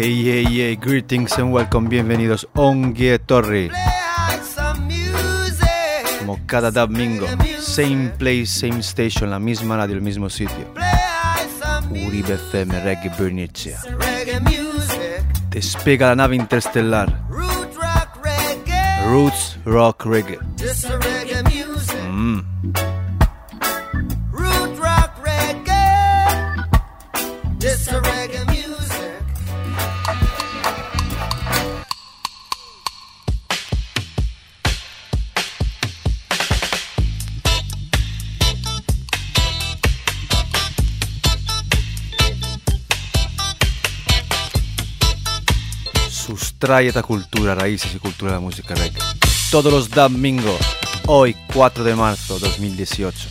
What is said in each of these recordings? Hey, hey, hey, greetings and welcome, bienvenidos Ongie Torri. Como cada domingo, same place, same station, la misma radio, el mismo sitio. Uribe FM, Reggae Bernicea. Despega la nave interestelar. Roots Rock Reggae. Trae esta cultura, raíces y cultura de la música reggae. Todos los domingos, hoy 4 de marzo 2018.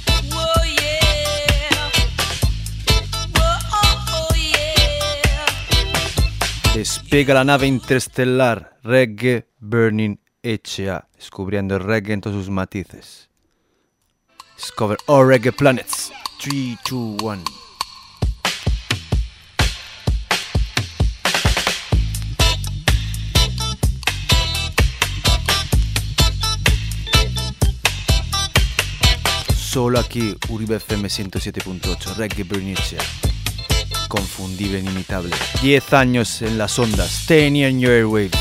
Despega la nave interestelar Reggae Bernicea, descubriendo el reggae en todos sus matices. Discover all reggae planets. 3, 2, 1. Solo aquí, Uribe FM 107.8, Reggae Bernicea. Confundible, inimitable. 10 años en las ondas, 10 years in your airwaves.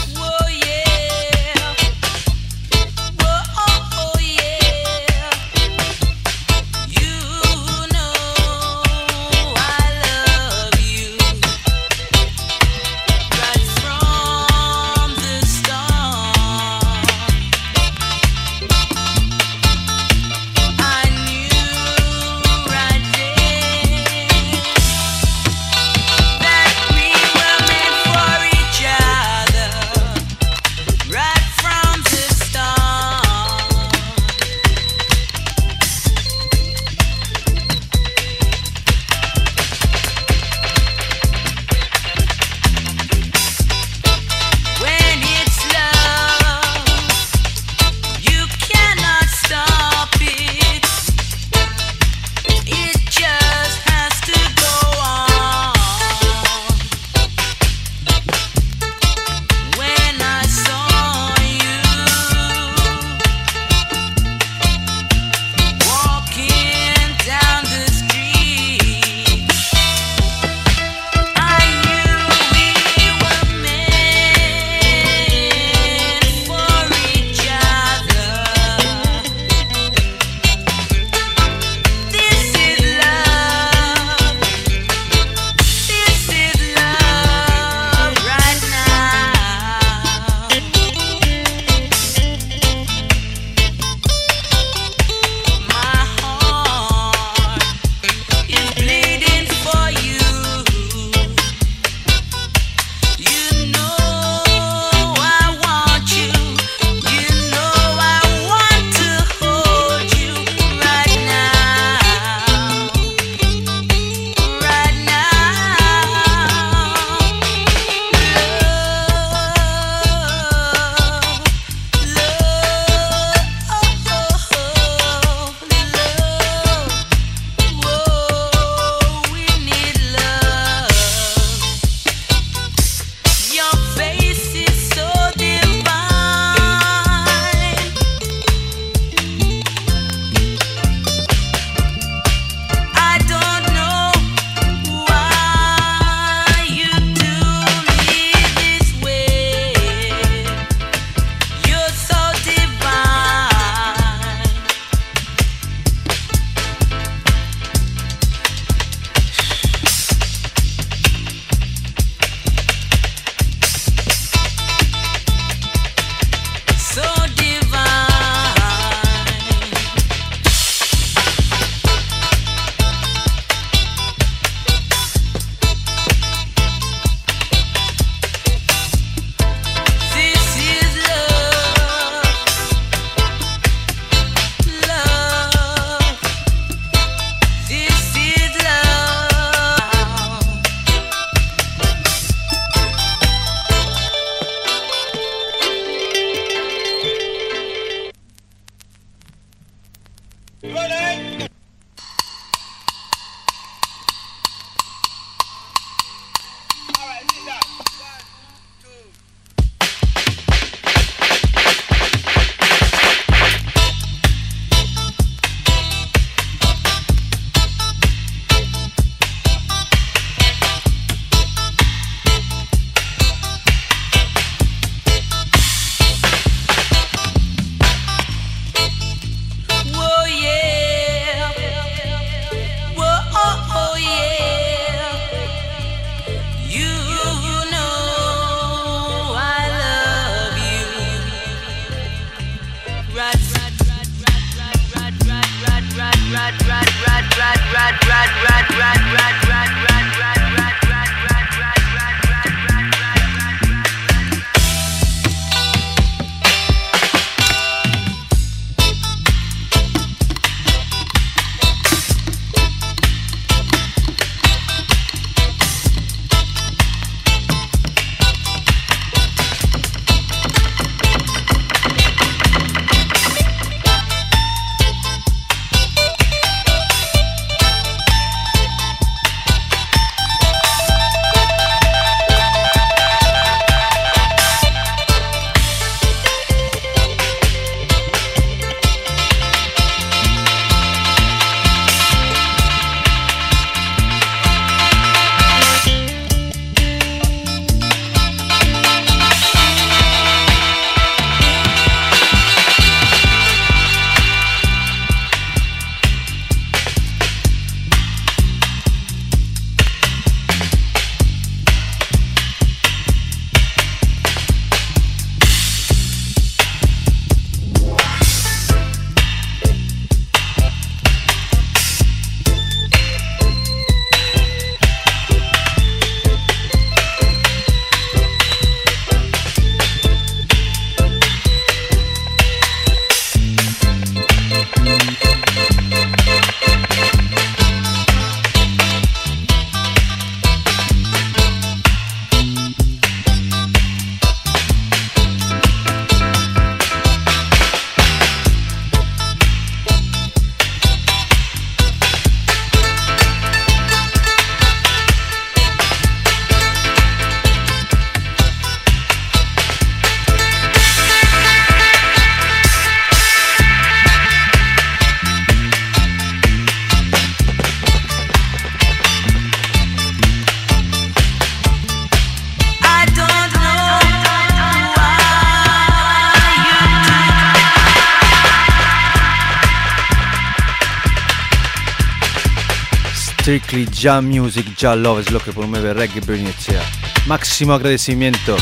Strictly Jam Music, Jam Love es lo que promueve Reggae Bernicea. Máximo agradecimiento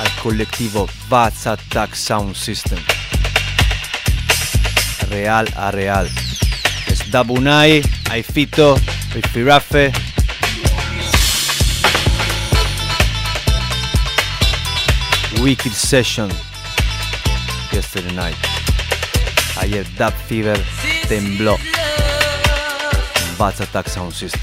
al colectivo Vats Attack Sound System. Real a real. Es Dab Unai, Aifito, Pirafe. Wicked Session. Yesterday night. Ayer Dab Fever tembló. Vats Attack Sound System.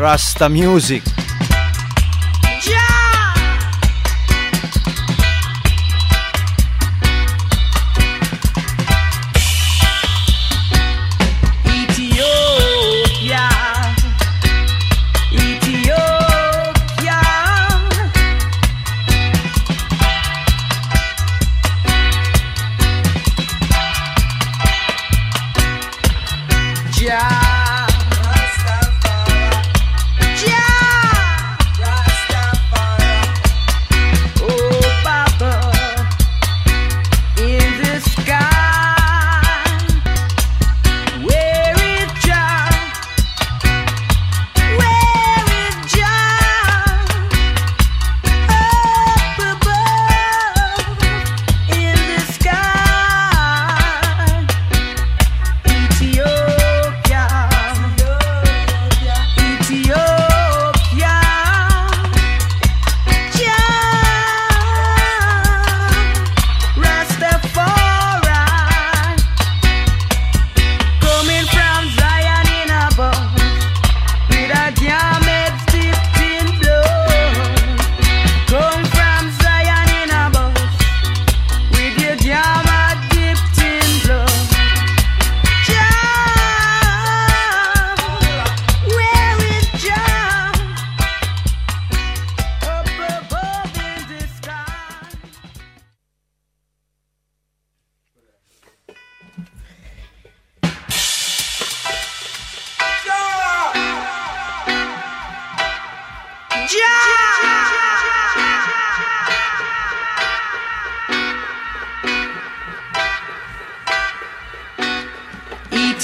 Rasta Music. Yeah.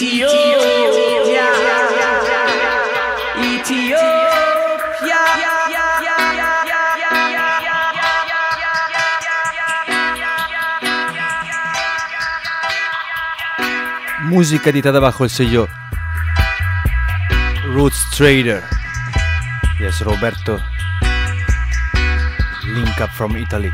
Ethiopia, Ethiopia. Música editada bajo el sello Roots Trader. Yes, Roberto. Link up from Italy.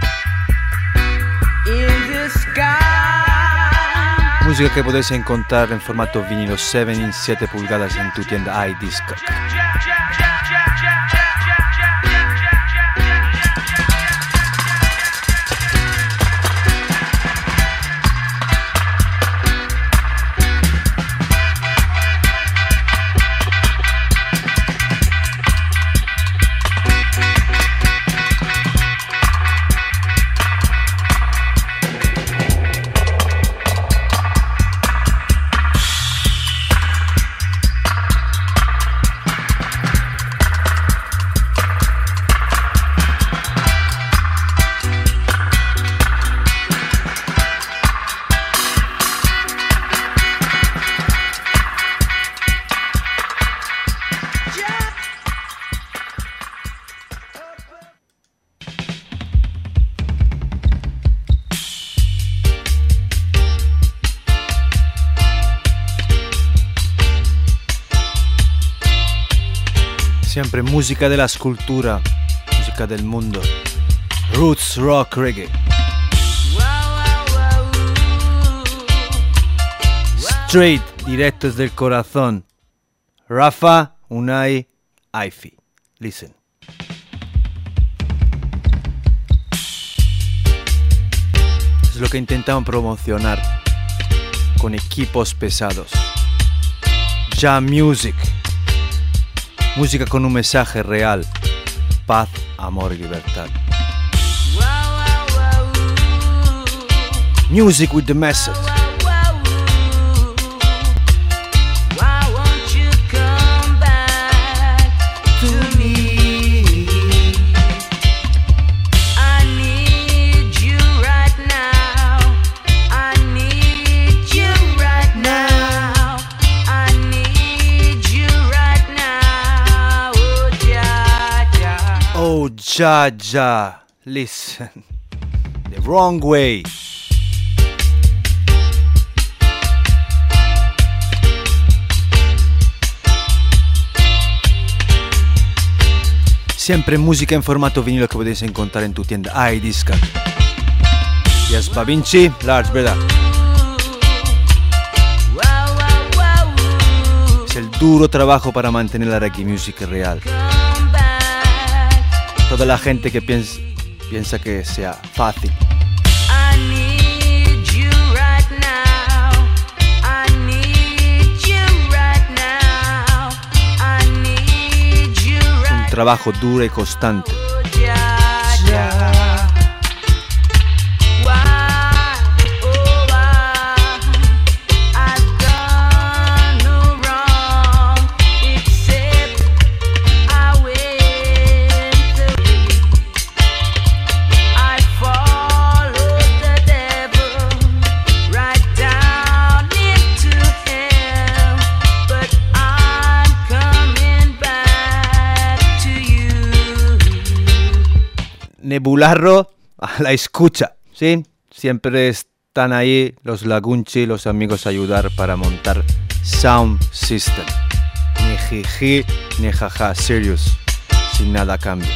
Música que podéis encontrar en formato vinilo 7 y 7 pulgadas en tu tienda iDisc. Siempre música de la escultura, música del mundo, roots rock reggae. Straight, directo desde el corazón. Rafa Unai Aifi. Listen. Es lo que intentaban promocionar con equipos pesados. Jam music. Música con un mensaje real, paz, amor y libertad. Music with the message. Jaja, listen, the wrong way. Siempre música en formato vinilo que podéis encontrar en tu tienda iDisc. Yes, Babinci, large brother. Es el duro trabajo para mantener la reggae music real. Toda la gente que piensa que sea fácil. Un trabajo duro y constante. Nebularro a la escucha, ¿sí? Siempre están ahí los Lagunchi, los amigos a ayudar para montar Sound System. Ni jiji, ni jaja, serious, sin nada a cambio.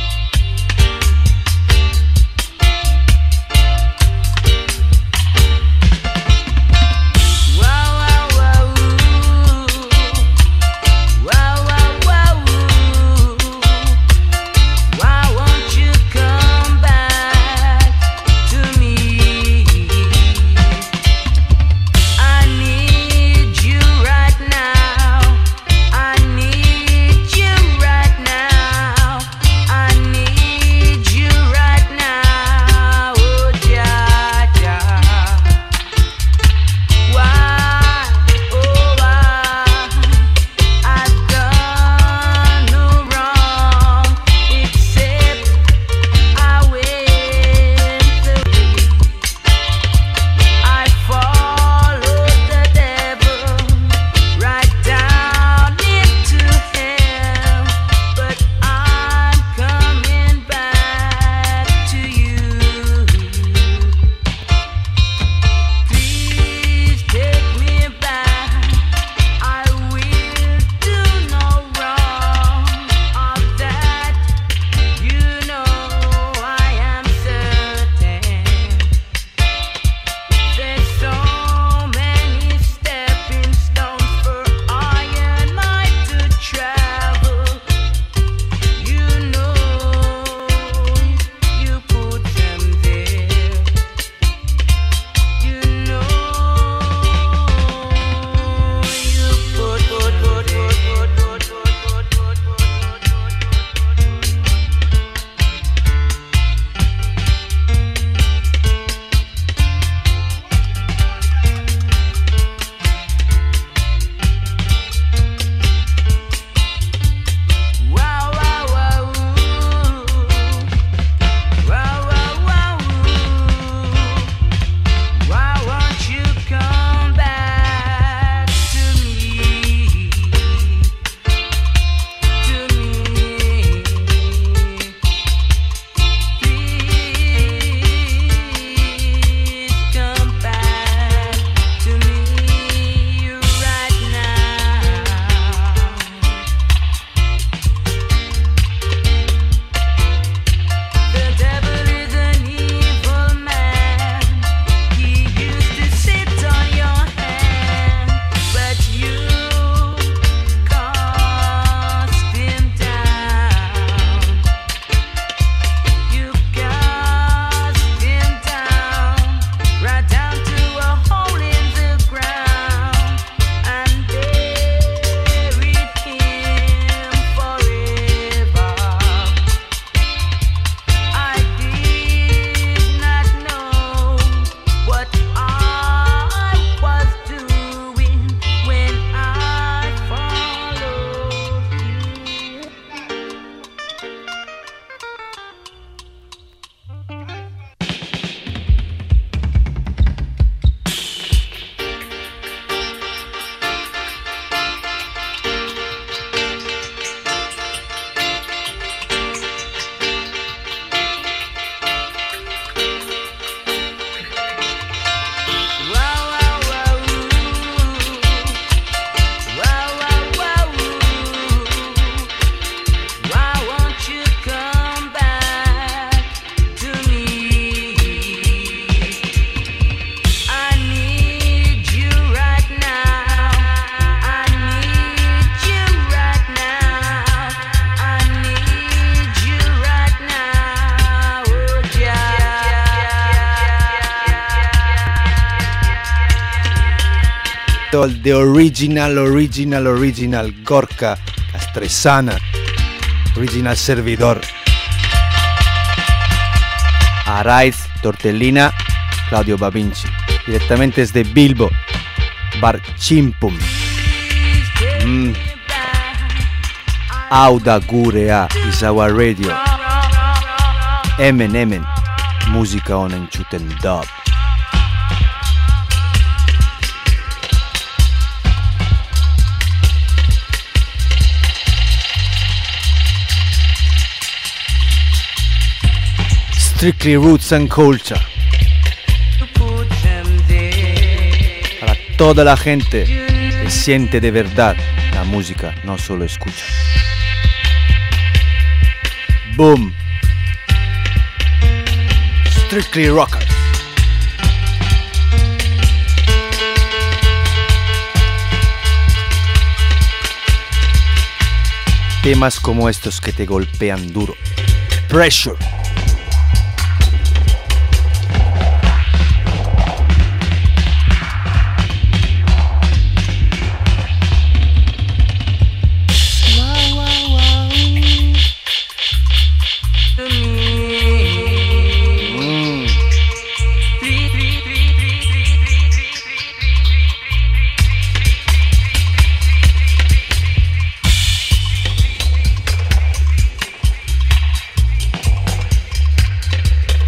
proyecto de original Gorka Castresana, original servidor. Araiz, Tortellina, Claudio Babinci, directamente desde Bilbo, Bar Chimpum. Auda gurea, Izawa Radio, Emen, música on enchuten dub. Strictly Roots and Culture. Para toda la gente que siente de verdad la música, no solo escucha. Boom. Strictly Rocker. Temas como estos que te golpean duro. Pressure.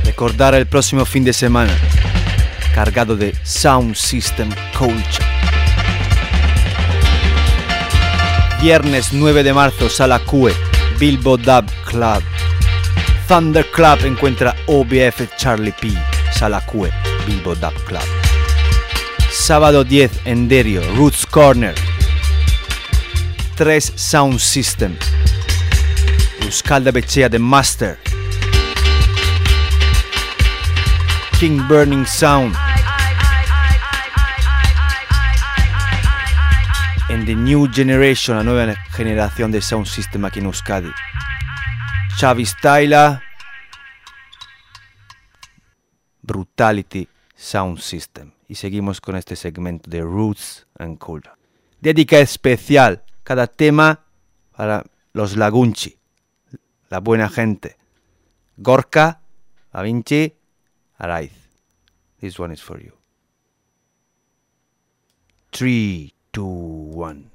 Recordar el próximo fin de semana, cargado de Sound System Culture. Viernes 9 de marzo, Sala Cue, Bilbo Dub Club. Thunder Club encuentra OBF Charlie P, Sala Cue, Bilbo Dub Club. Sábado 10, Enderio, Roots Corner. 3 Sound System. Euskal Becea de Master. King Burning Sound and the New Generation, la nueva generación de Sound System aquí en Euskadi. Xavi Styla, Brutality Sound System. Y seguimos con este segmento de Roots and Culture. Dedica especial cada tema para los Lagunchi, la buena gente. Gorka, Avinci, Alright, this one is for you. 3, 2, 1.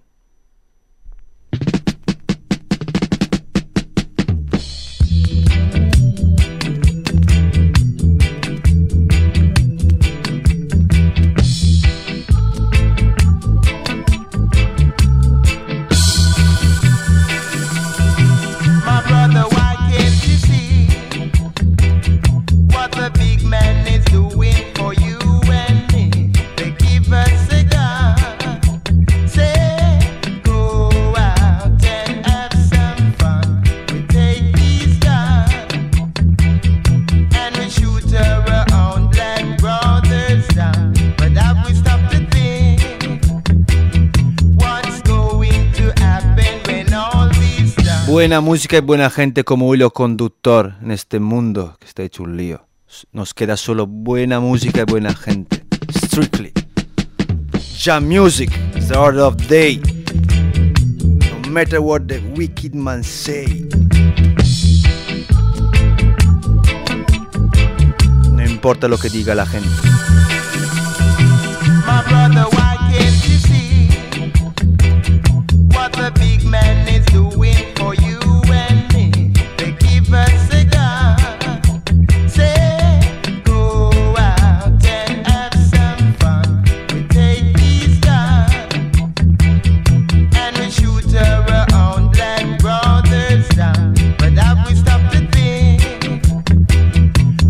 Buena música y buena gente como hilo conductor en este mundo que está hecho un lío. Nos queda solo buena música y buena gente. Strictly Jam Music is the order of day, no matter what the wicked man say. No importa lo que diga la gente. My brother, why can't you see what the big man is doing?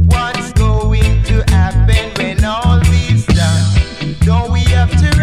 What's going to happen when all this done? Don't we have to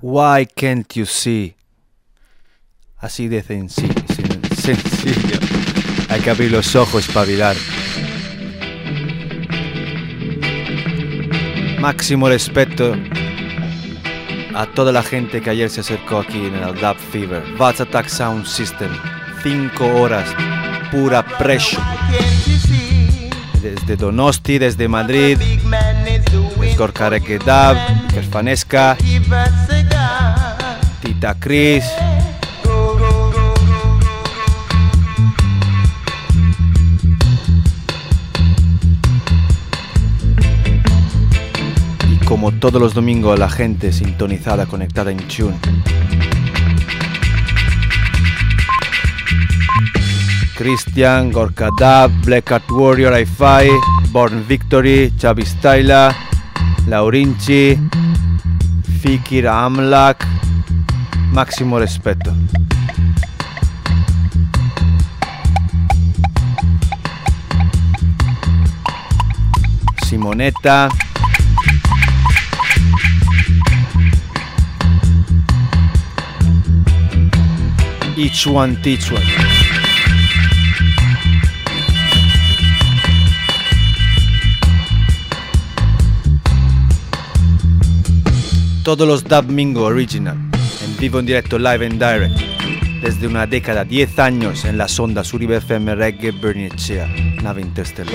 Why can't you see? Así de sencillo. Hay que abrir los ojos, espabilar. Máximo respeto a toda la gente que ayer se acercó aquí en el Dab Fever. Vats Attack Sound System. 5 horas. Pura presión. Desde Donosti, desde Madrid. Gorkare que Dab, que Fanesca. Tita Cris, y como todos los domingos la gente sintonizada, conectada en Tune. Christian, Gorka Dab, Black Art Warrior Hi-Fi, Born Victory, Xavi Styla, Laurinchi, Fikir Amlak. Máximo respeto. Simonetta. Each one, teach one. Todos los Dubmingo original. Vivo en directo, live and direct, desde una década, 10 años en las ondas Uribe FM, Reggae Bernicea, nave interestelar.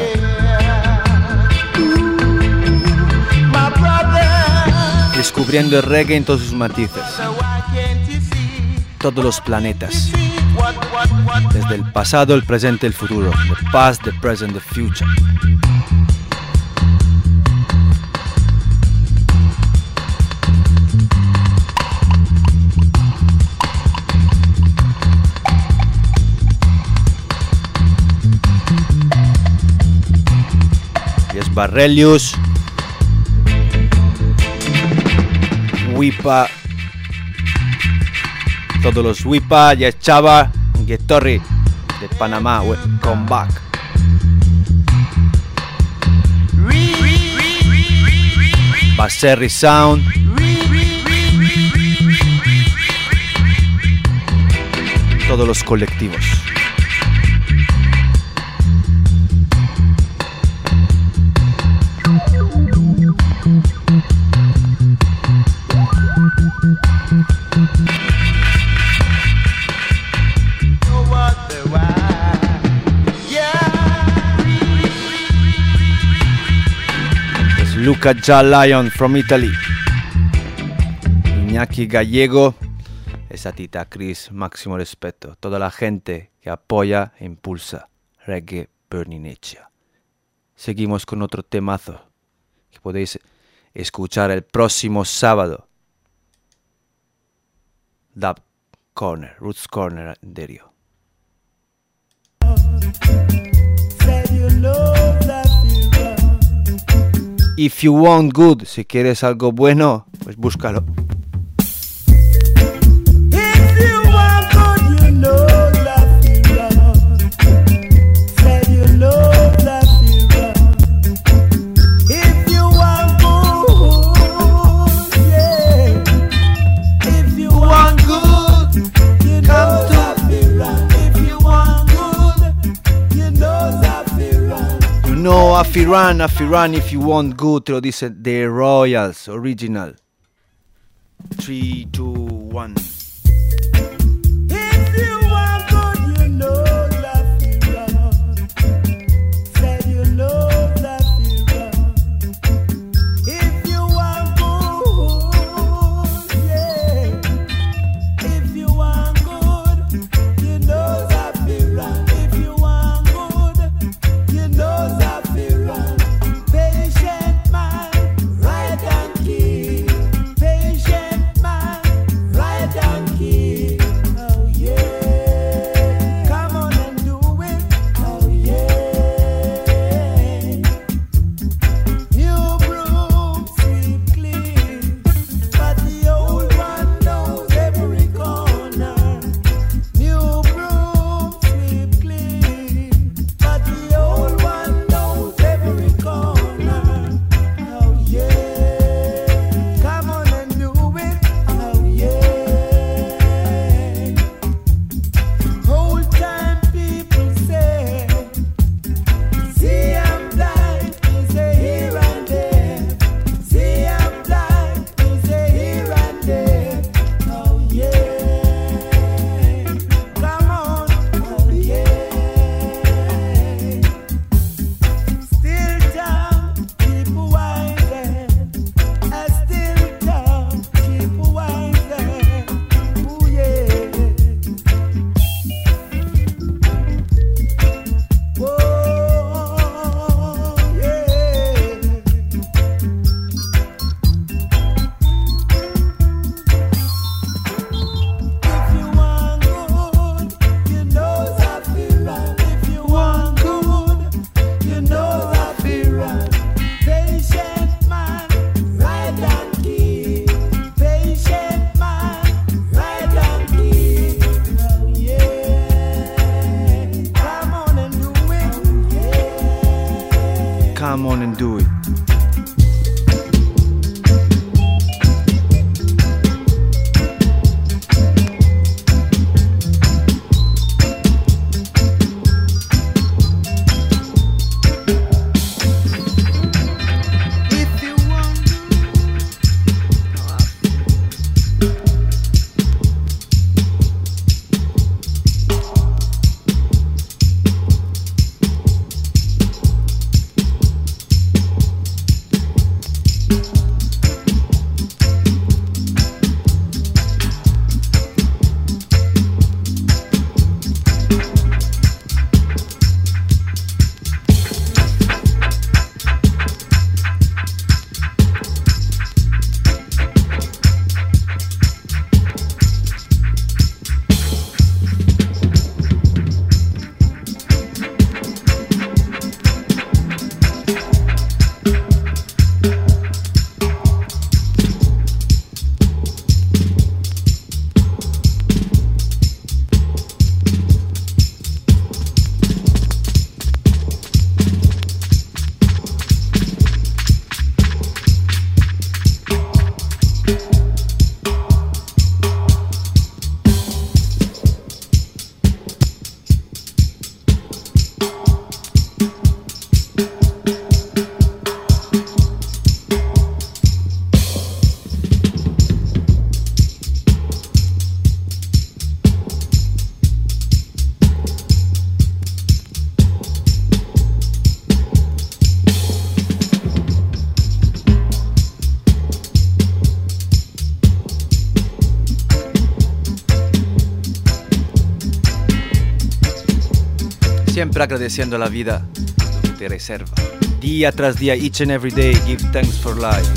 Descubriendo el reggae en todos sus matices, todos los planetas, desde el pasado, el presente, el futuro, the past, the present, the future. Barrelius, Wipa, todos los Wipa, Yes Chava, Guetorri de Panamá, Come Back. Baserri Sound, todos los colectivos. Luca Jalion from Italy, Iñaki Gallego, esa Tita Cris, máximo respeto, toda la gente que apoya e impulsa Reggae Bernicea. Seguimos con otro temazo que podéis escuchar el próximo sábado. Dub Corner, Roots Corner, Derio. If you want good, si quieres algo bueno, pues búscalo. Afiran, if you want good, te lo dice The Royals, original. 3, 2, 1. Siempre agradeciendo la vida que te reserva. Día tras día, each and every day, give thanks for life.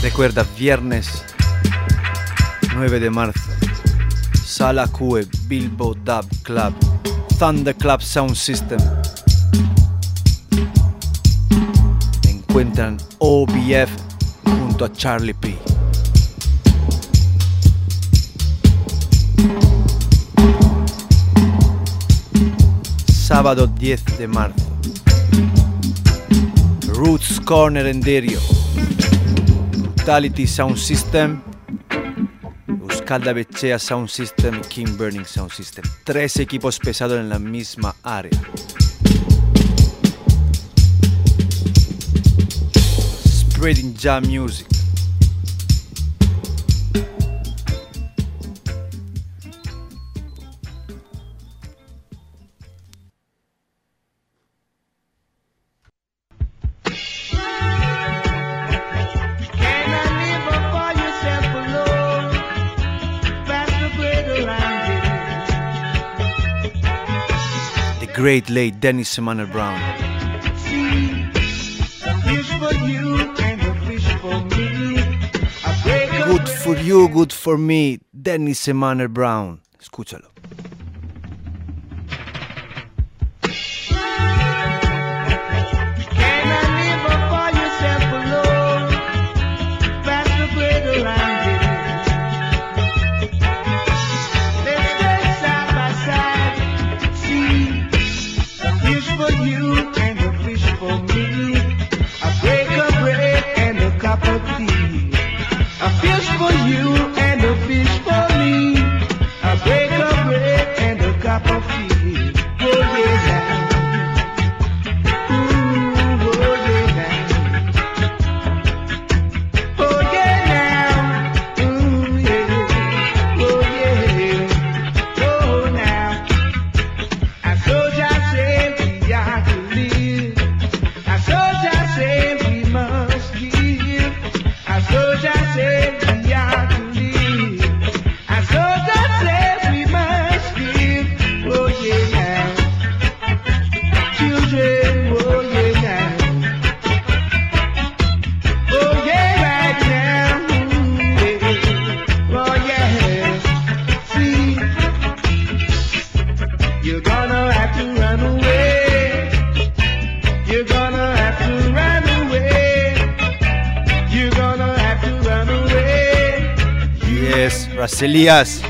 Recuerda, viernes 9 de marzo, Sala Cue, Bilbo Dub Club, Thunder Club Sound System. Encuentran OBF junto a Charlie P. sábado 10 de marzo. Roots Corner en Derio, Brutality Sound System, Calda Bechea Sound System, King Burning Sound System. 3 equipos pesados en la misma área. Spreading Jam Music. Great late Dennis Emmanuel Brown. Good for you, good for me, Dennis Emmanuel Brown. Escúchalo. Elías,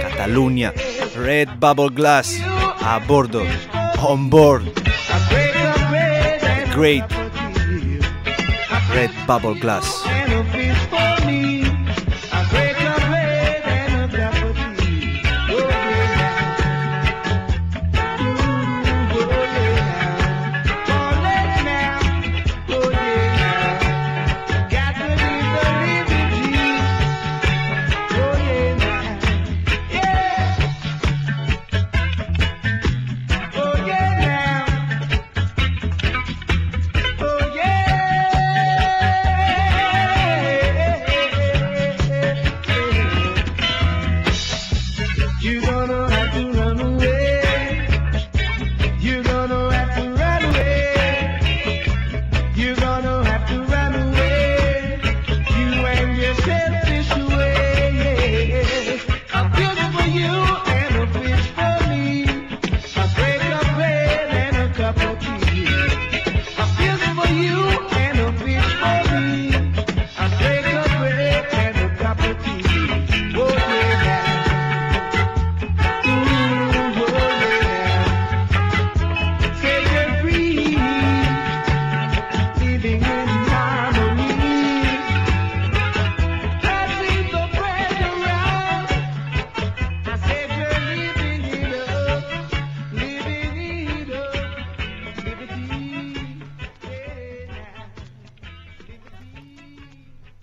Cataluña, Red Bubble Glass, a bordo, on board, the great Red Bubble Glass.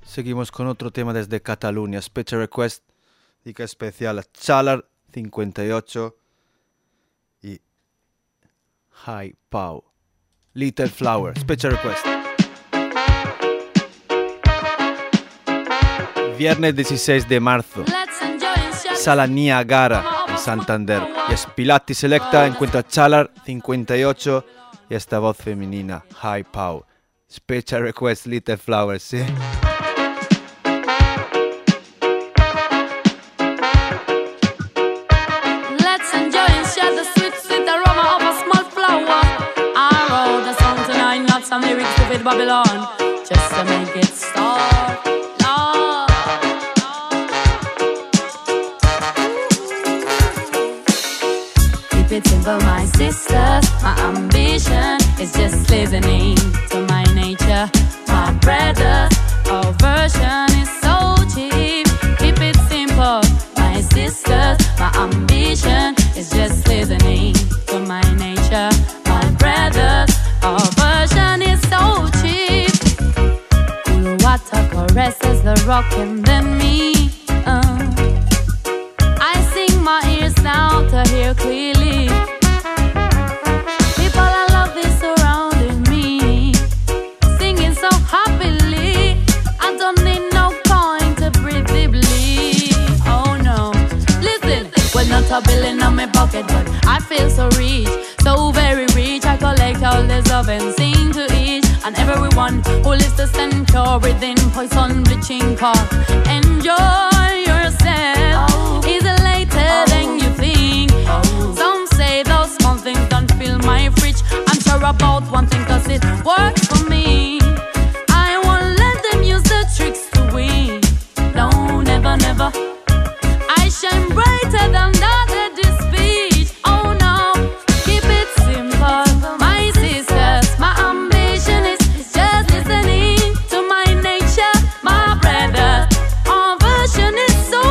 Seguimos con otro tema desde Cataluña, Special Request, dedica especial a Chalar 58 y High Pau, Little Flower, Special Request. Viernes 16 de marzo, Sala Niagara en Santander, y Spilatti Selecta encuentra Chalar 58 y esta voz femenina, High Pau, Special Request, Little Flower, sí. Babylon, just to make it stop. Love. It it simple, my sister. My ambition is just listening to my nature. My brother, our version is so cheap. Keep it simple, my sister. My ambition is just listening to my nature. My brother, our version is so cheap. Cool water caresses the rock and then me. Now to hear clearly, people I love is surrounding me, singing so happily. I don't need no coin to breathe deeply. Oh no, listen, well not a billion on my pocket, but I feel so rich, so very rich. I collect all this love and sing to each and everyone who lives the centaur within poison bleaching cough. Enjoy yourself. Is it later than you think? Some say those small things don't fill my fridge. I'm sure about one thing, cause it worked for me. I won't let them use the tricks to win. No, never, never. I shine brighter than that at this speech. Oh no, keep it simple, my sisters. My ambition is just listening to my nature, my brother. Our version is so.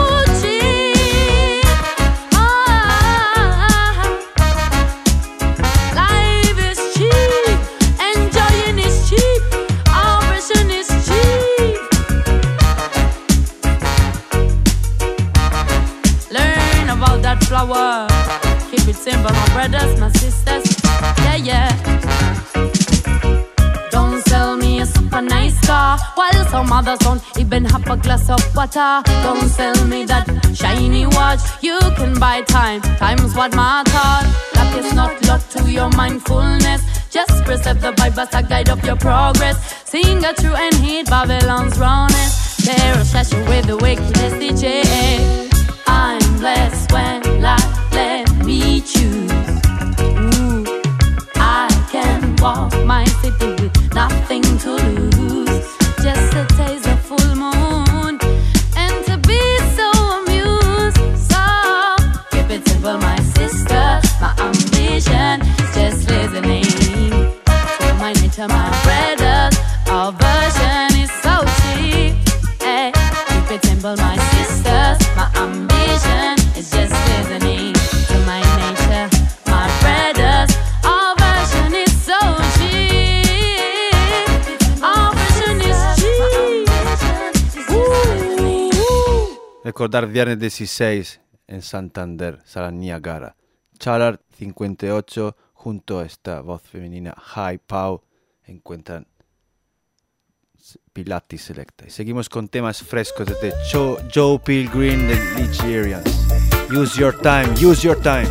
Flower. Keep it simple, my brothers, my sisters. Yeah, yeah. Don't sell me a super nice car, while some others don't even have a glass of water. Don't sell me that shiny watch. You can buy time, time's what matters. Luck is not locked to your mindfulness. Just perceive the vibe as a guide of your progress. Sing a true and heed Babylon's rawness. They're a session with the wickedest DJ. I'm blessed when life let me choose. Ooh, I can walk my city with nothing to lose. Just a taste of full moon and to be so amused. So keep it simple, my sister. My ambition is just listening to my nature, my brothers. Our version is so cheap. Hey, keep it simple, my sisters. My ambition. It's just listening to my nature, my brothers. Our version is so cheap. Our version is cheap. Recordar viernes 16 en Santander, Sala Niagara. Chalar 58 junto a esta voz femenina High Pau encuentran Spilatti Selecta. Y seguimos con temas frescos desde Joe Pilgrim de Nigerians. Use your time, use your time.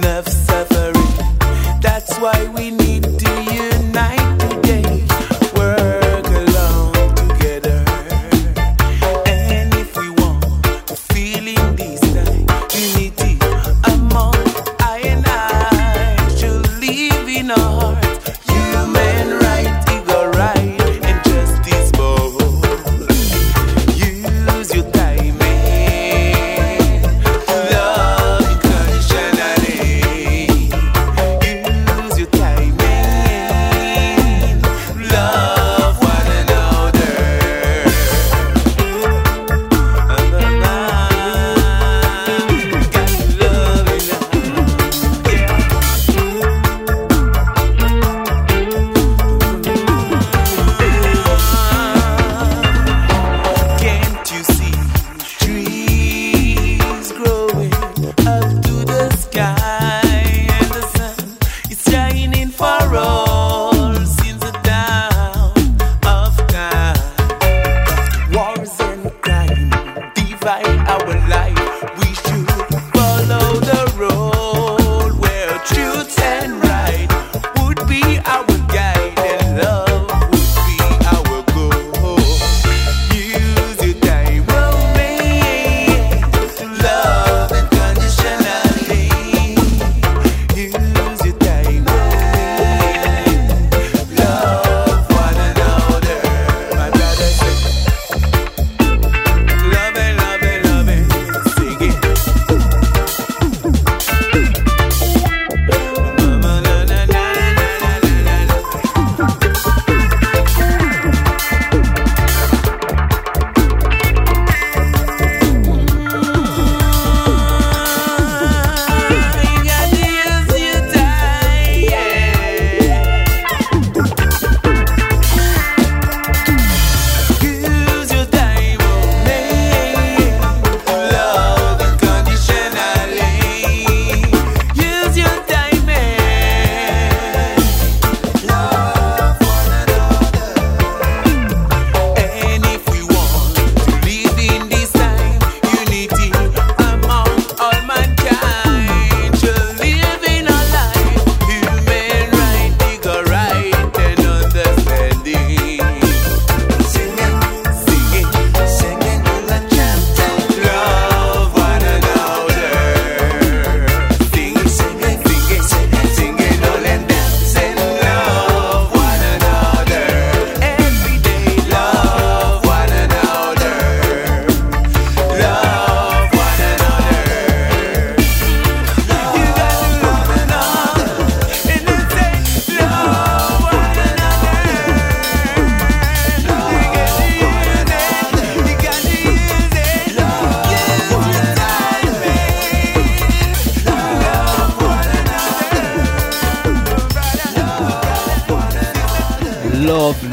Never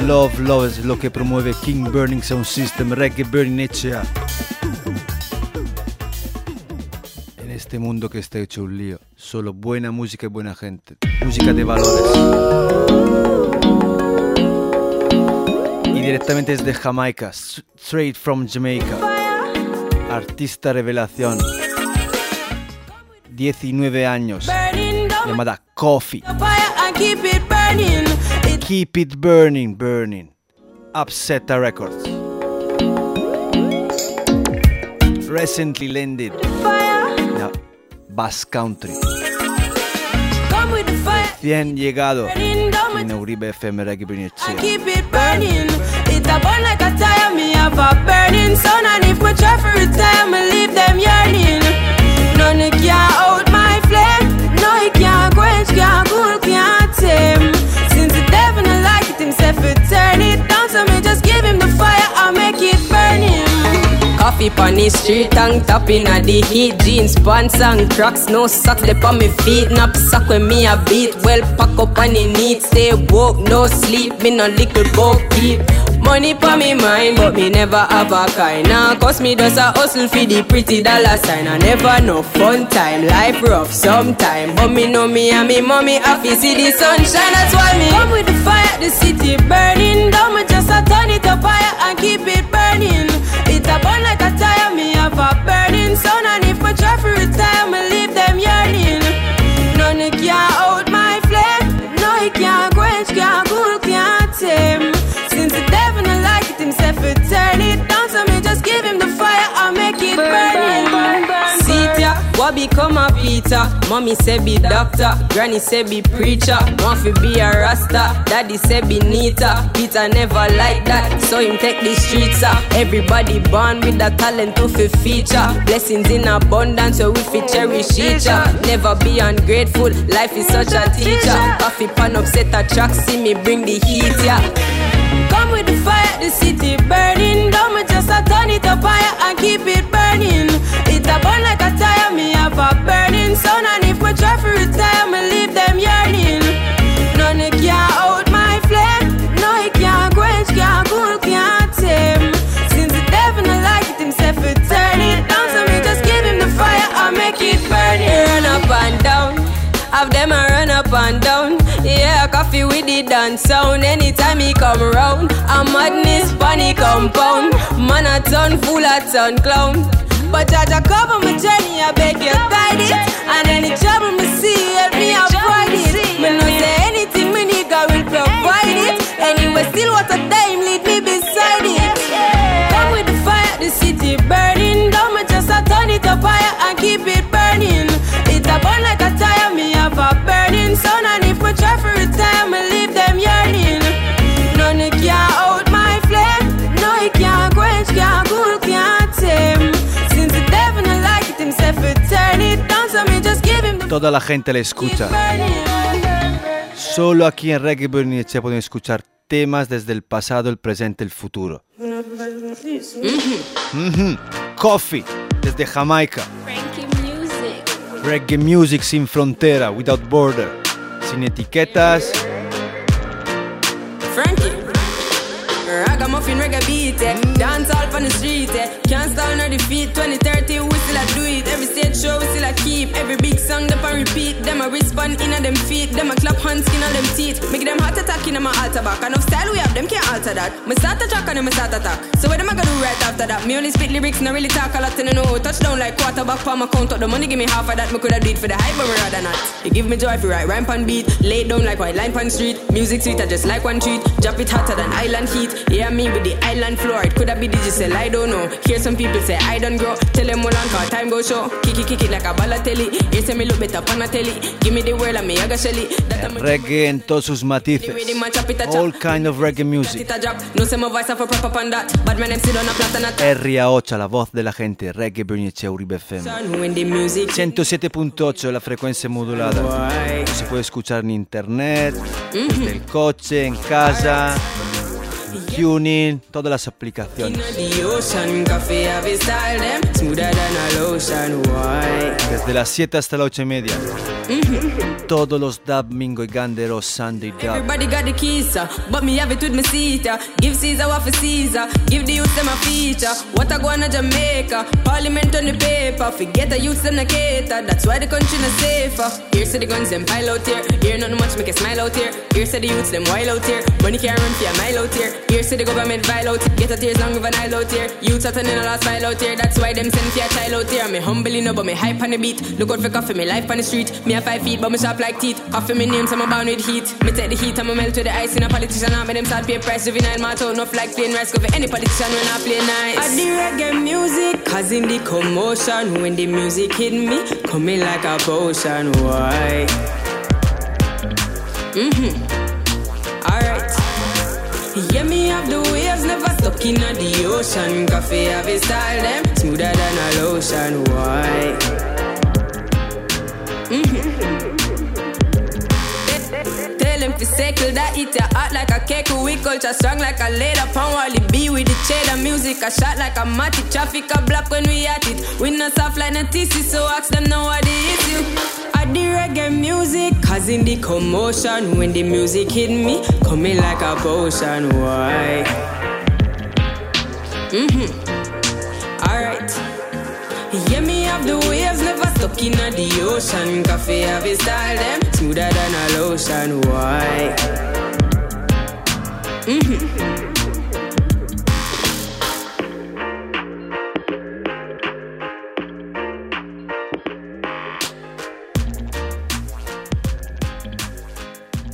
Love, Love es lo que promueve King Burning Sound System, Reggae Bernicea. En este mundo que está hecho un lío, solo buena música y buena gente, música de valores. Y directamente desde Jamaica, straight from Jamaica, artista revelación, 19 años, llamada Coffee. Keep it burning, burning. Upset the records. Recently landed in the Basque Country. Recién llegado en Uribe FM Reggae Bernicea. Keep it burning. It's a burn like a tire. Me have a burning sun, and if we try for a time, we leave them yearning. None can out my flame. No, it can't quench, can't cool, can't tame. Since the devil don't like it himself, it turn it down. So me just give him the fire, I'll make it burn him. Coffee pon the street, tank top inna the heat. Jeans, pants and cracks, no socks left on me feet. Knapsack when me a beat, well pack up and it neat. Stay woke, no sleep, me no little go keep. Money pa me mind, but me never have a kind. Cause me does a hustle for the pretty dollar sign. I never know fun time, life rough sometime. But me know me and me mommy happy see the sunshine. That's why me come with the fire, the city burning down. Me just a turn it up fire and keep it burning. It a burn like a tire, me have a burning sun. And if I try for a time, I leave them yearning. None can out my flame. No, he can't quench, can't cool, can't tame. Himself it turn it down, so me just give him the fire, I'll make it burn. See ya, what become a Peter? Mommy say be doctor, granny say be preacher. Muffy be a rasta, daddy say be neater. Peter never like that, so him take the streets up. Everybody born with a talent to fi feature. Blessings in abundance, so we fi cherish each other. Never be ungrateful, life is such a teacher. Coffee pan upset a track, see me bring the heat, yeah. Come with the fire, the city burning down. Me just a turn it up fire and keep it burning. It a burn like a tire, me have a burning sun. And if we try for a time, we leave them yearning. None can out my flame. No, he can't quench, can't cool, can't tame. Since the devil don't like it himself, it turn it down. So we just give him the fire and make it burn. Run up and down, have them a run up and down. Yeah, coffee with the dance sound. Anytime he come round, a madness funny compound. Man a ton fool a ton clown. But judge a cover my journey, I beg you guide it. And any trouble me see, help me avoid it. Me no say anything, me nigga will provide it. Anyway, still what a time lead me beside it. Come with the fire, the city burning down. Me just a turn it up fire and keep it burning. It a burn like a tire, me have a burning sun. And if we try for a time, we leave them yearning. None can out my flame. No, he can't quench, can't cool, can't tame. Since the devil don't like it himself, it turn it down. So me just give him the... Toda la gente le escucha. Solo aquí en Reggae Bernicea pueden escuchar temas desde el pasado, el presente, el futuro. Coffee, desde Jamaica. Reggae music sin frontera, without border, sin etiquetas. Frankie, ragamuffin reggae beat, dance all on the street, can't stand on the feet. 2030 we still a do it, every stage show we still a keep, every big song that I repeat. Them a wristband in on them feet, them a clap hands in on them teeth, make them heart attack in on my altar back. Enough style we have, them can't alter that. Me start attack and them start attack, so what am I gonna do right after that? Me only spit lyrics, not really talk a lot and I know. Touchdown like quarterback, palm my count up the money, give me half of that. Me coulda do it for the hype, but me rather not. You give me joy if you write rhyme pan beat, lay it down like white line pan street. Music sweet, I just like one treat, drop it hotter than island heat. Yeah, me with the island floor, it coulda be digital, I don't know. Hear some people say I don't grow, tell them all on cause time go show. Kick it like a ballatelli, you say me look better pan a telly. Give me the world and me aga shelly. Reggae en todos sus matices, all kind of reggae music. RA8, la voz de la gente, Reggae Bernicea Uribe FM. 107.8 la frecuencia modulada. No se puede escuchar en internet, en el coche, en casa. Tuning, todas las aplicaciones. Desde las 7 hasta las 8 y media. Todos los Dab, Mingo y Gandero, Sunday Dab. Everybody got the keys, but me have it with my seat. Give Caesar what for Caesar, give the youth them a feature. What I go on to Jamaica, parliament on the paper. Forget the youth and the cater, that's why the country not safer. Here's to the guns, them pile out here. Here nothing much, make a smile out here. Here's to the youths, them wild out here. Money can't run for a mile out here. Here's to the government vile out here. Get a tears long with an aisle out here. Youths are turning a last mile out here. That's why them send for a child out here. Me humble enough, but me hype on the beat. Look out for coffee, me life on the street. Me have 5 feet, but me sharp like teeth. Coffee me name, so I'm bound with heat. Me take the heat, I'm a melt with the ice. In a politician, I'm them sad pay price. Juvenile, my toe, enough like plain rice. Go for any politician when I play nice. I do reggae music, causing the commotion. When the music hit me, coming like a potion. Why? Alright. Yeah, me have the waves, never stuck in the ocean. Coffee have a style, them smoother than a lotion. Why? Tell him to circle that eat your heart like a cake. We culture strong like a later pound. While it be with the cheddar music, a shot like a matic. Traffic a block when we at it. We not soft like no TC, so ask them now what the issue. I do reggae music, causing the commotion. When the music hit me, coming like a potion. Why? Alright. Yeah, me have the waves, never stuck in the ocean. Coffee have a style, them smoother than a lotion. Why?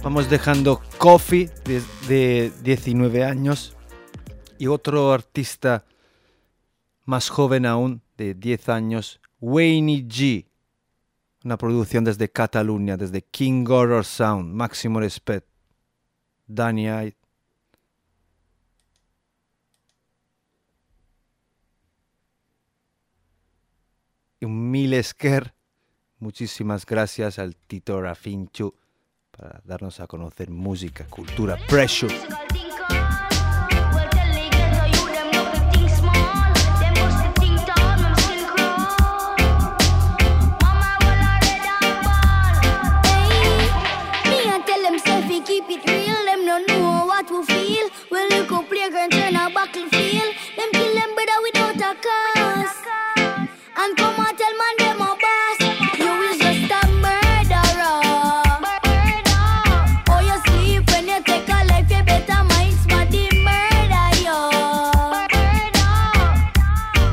Vamos dejando Coffee de 19 años y otro artista más joven aún, de 10 años, Wayne G. Una producción desde Cataluña, desde King Horror Sound, máximo respeto. Danny Hyde. Y un mil esker. Muchísimas gracias al Tito Rafinchu para darnos a conocer música, cultura, pressure. Well, you go playground, turn a battlefield. Them kill them brother without a cause. And come and tell man them a boss. You is just a murderer. Oh, you sleep when you take a life, you better mind smart the murder, yo.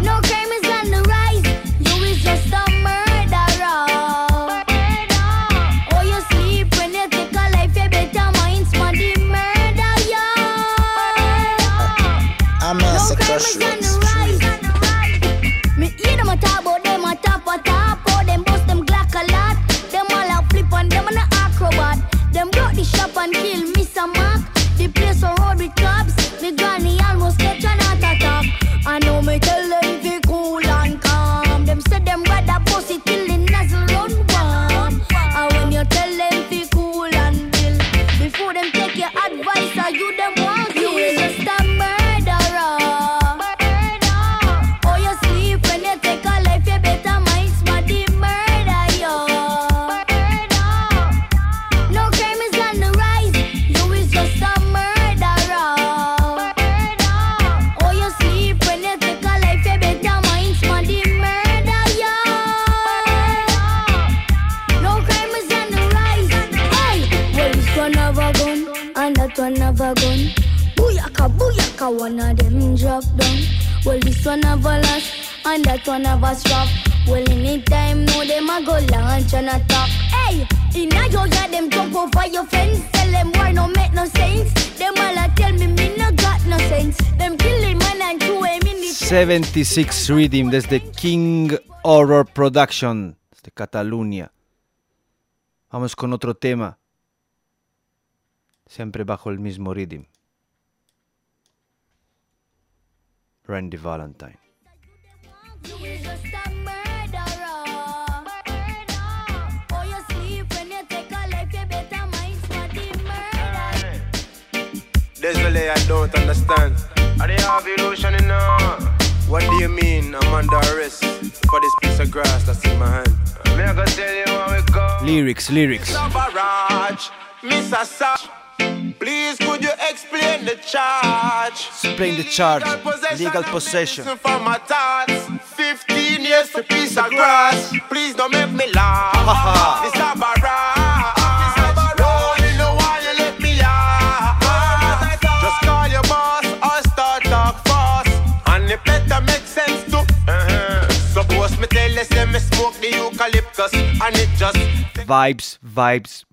No crime is on the rise. You is just a murderer. Oh, you sleep when you take a life, you better mind smart the murder. I'm a success. No crime is on the rise. Me hear them a talk about them a tap a tap. Oh, them bust them Glock a lot. Them all a flip and them an acrobat. Them broke the shop and kill Mr. Mac. The place a road with cops. Me granny almost catch an heart attack. I know me tell them be cool and calm. Them said them rather pussy till the nozzle run warm. And when you tell them be cool and chill, before them take your advice, are you them want you is just a man. One have a gun, booyaka booyaka. One of them drop down. Well, this one have a last, and that one have a strap. Well, anytime now them a go launch and attack. Hey, inna your yard them jump over your fence. Tell them why no make no sense. Them all a tell me me no got no sense. Them killing man and two aim in the 76 reading desde King Horror Production, desde Cataluña. Vamos con otro tema. Siempre bajo el mismo ritmo. Randy Valentine. Désolé, I don't understand. Are they have illusion in now? What do you mean I'm under arrest for this piece of grass that's in my hand? Me I gotta tell you how it goes. Lyrics. Mr. Sash, please could you explain the charge? Explain the charge. Legal possession. 15 years to piece of grass. Please don't make me laugh. This a barrage.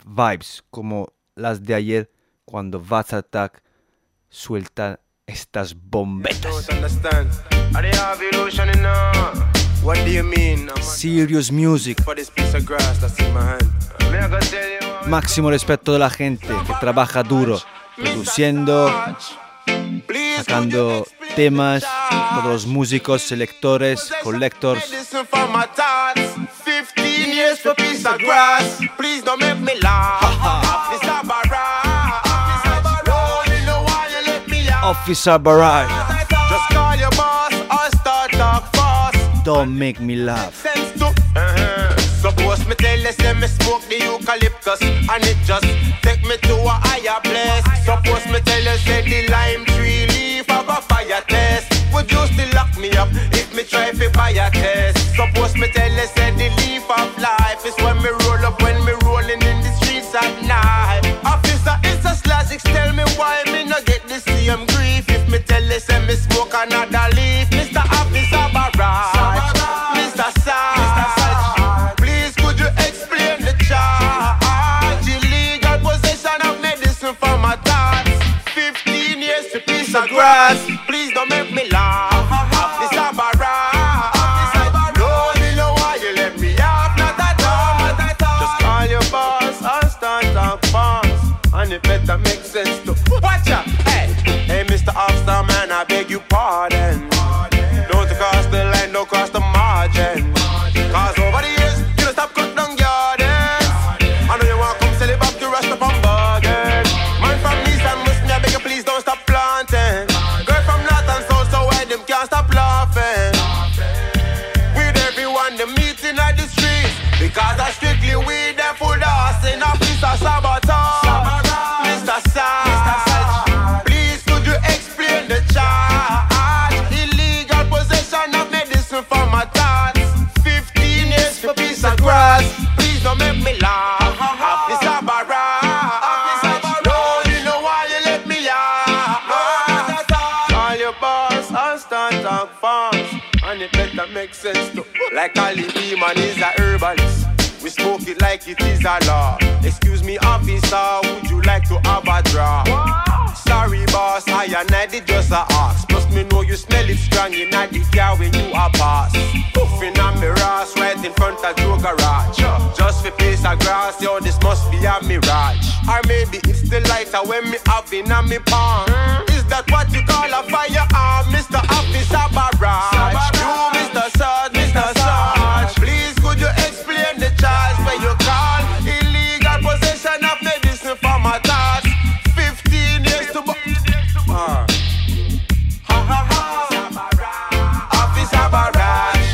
Vibes, como las de ayer cuando Vats Attack suelta estas bombetas. Serious music. Máximo respeto de la gente que trabaja duro, produciendo, sacando temas, todos los músicos, selectores, collectors. Officer Barrage. Just call your boss or start talk fast. Don't make me laugh. Suppose me tell you say me smoke the eucalyptus and it just take me to a higher place. Suppose me tell you say the lime tree leaf have a fire test. Would you still lock me up if me try to buy a test? Suppose me tell you say the leaf of life is when me roll up, when me rolling in the streets at night. Officer, it's just logic, tell me why me no get the same grief. If me tell you say me smoke another leaf, Mr. Officer Barrage, Mr. Side. Please don't make me laugh. This a barrage. No, you know why you let me off. Not at all. Just call your boss and start talk fast. And it better make sense to watch out. Hey, Mr. Officer, man, I beg you pardon. Don't cross the line, don't cross the margin. Cause over the years, you don't stop cutting down gardens. I know you want to come sell it back to rest up on bargain. Man from East and West, I beg you please don't stop. Cause I strictly weed them full ass in a piece of sabotage. Mr. Sash, please could you explain the charge? Illegal possession of medicine for my thoughts. 15 years for piece of grass. Please don't make me laugh. This a barrage. No, you know why you let me out. Call your boss and start talk fast. And it better make sense to like all the demon is a herbalist. We smoke it like it is a law. Excuse me, officer, would you like to have a draw? Sorry, boss, I and I did just a ass. Plus, me know you smell it strong in the car when you a pass. Puffing on me ass right in front of your garage. Just for piece of grass, yo, this must be a mirage. Or maybe it's the lighter when me have in on me palm. Is that what you call a firearm, Mr. Officer Barrage? You, Mr. Sarge, Mr. Sarge, please could you explain the charge where you call illegal possession of medicine for my thoughts? 15 years to ha ha ha. Officer Barrage.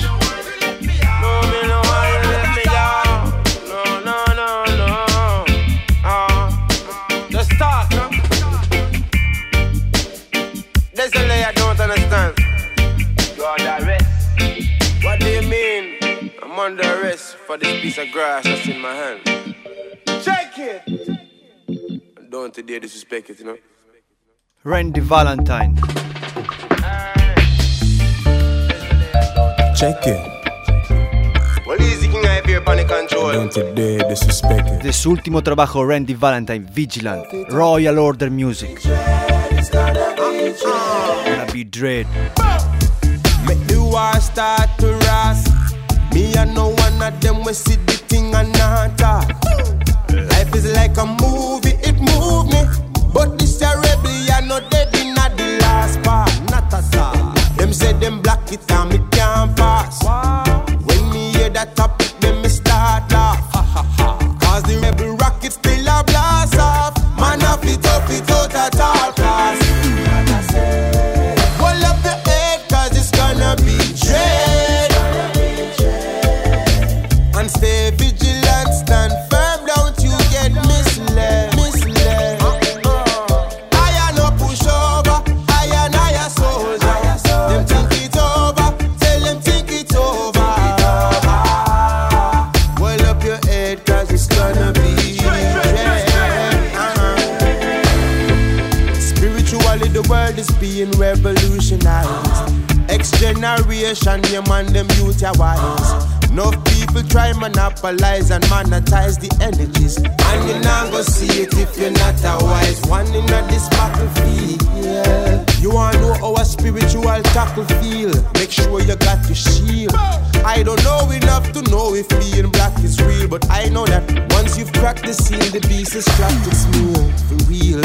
No, me no one let me out. No. Just talk, no? There's a lay I don't understand. You are direct. What do you mean? I'm under arrest for this piece of grass that's in my hand. Check it! Don't dare disrespect it, you know? Randy Valentine. Check it. Well, easy can I be upon the control. Don't dare disrespect it. De su último trabajo, Randy Valentine, Vigilant Royal Order Music. It's gonna be dread. Make the war start to rust. Me and no one of them will see the thing and not talk. Life is like a movie, it move me. But this a rebellion, no dead in the last part. Not at all. Them say them block it and me can't pass. When me hear that topic, then me start off. Cause the rebel rocket still a blast off. Man up it up, it out at all class. Roll up the head cause it's gonna be dread. Stay vigilant, stand firm. is being revolutionized. Next generation, yeah man, them youth are wise. Enough people try monopolize and monetize the energies. And you're not gonna see it if you're not a wise one in this battlefield. Yeah. You wanna know how a spiritual tackle feel? Make sure you got your shield. I don't know enough to know if being black is real, but I know that once you've cracked the seal, the beast is trapped, it's real, for real.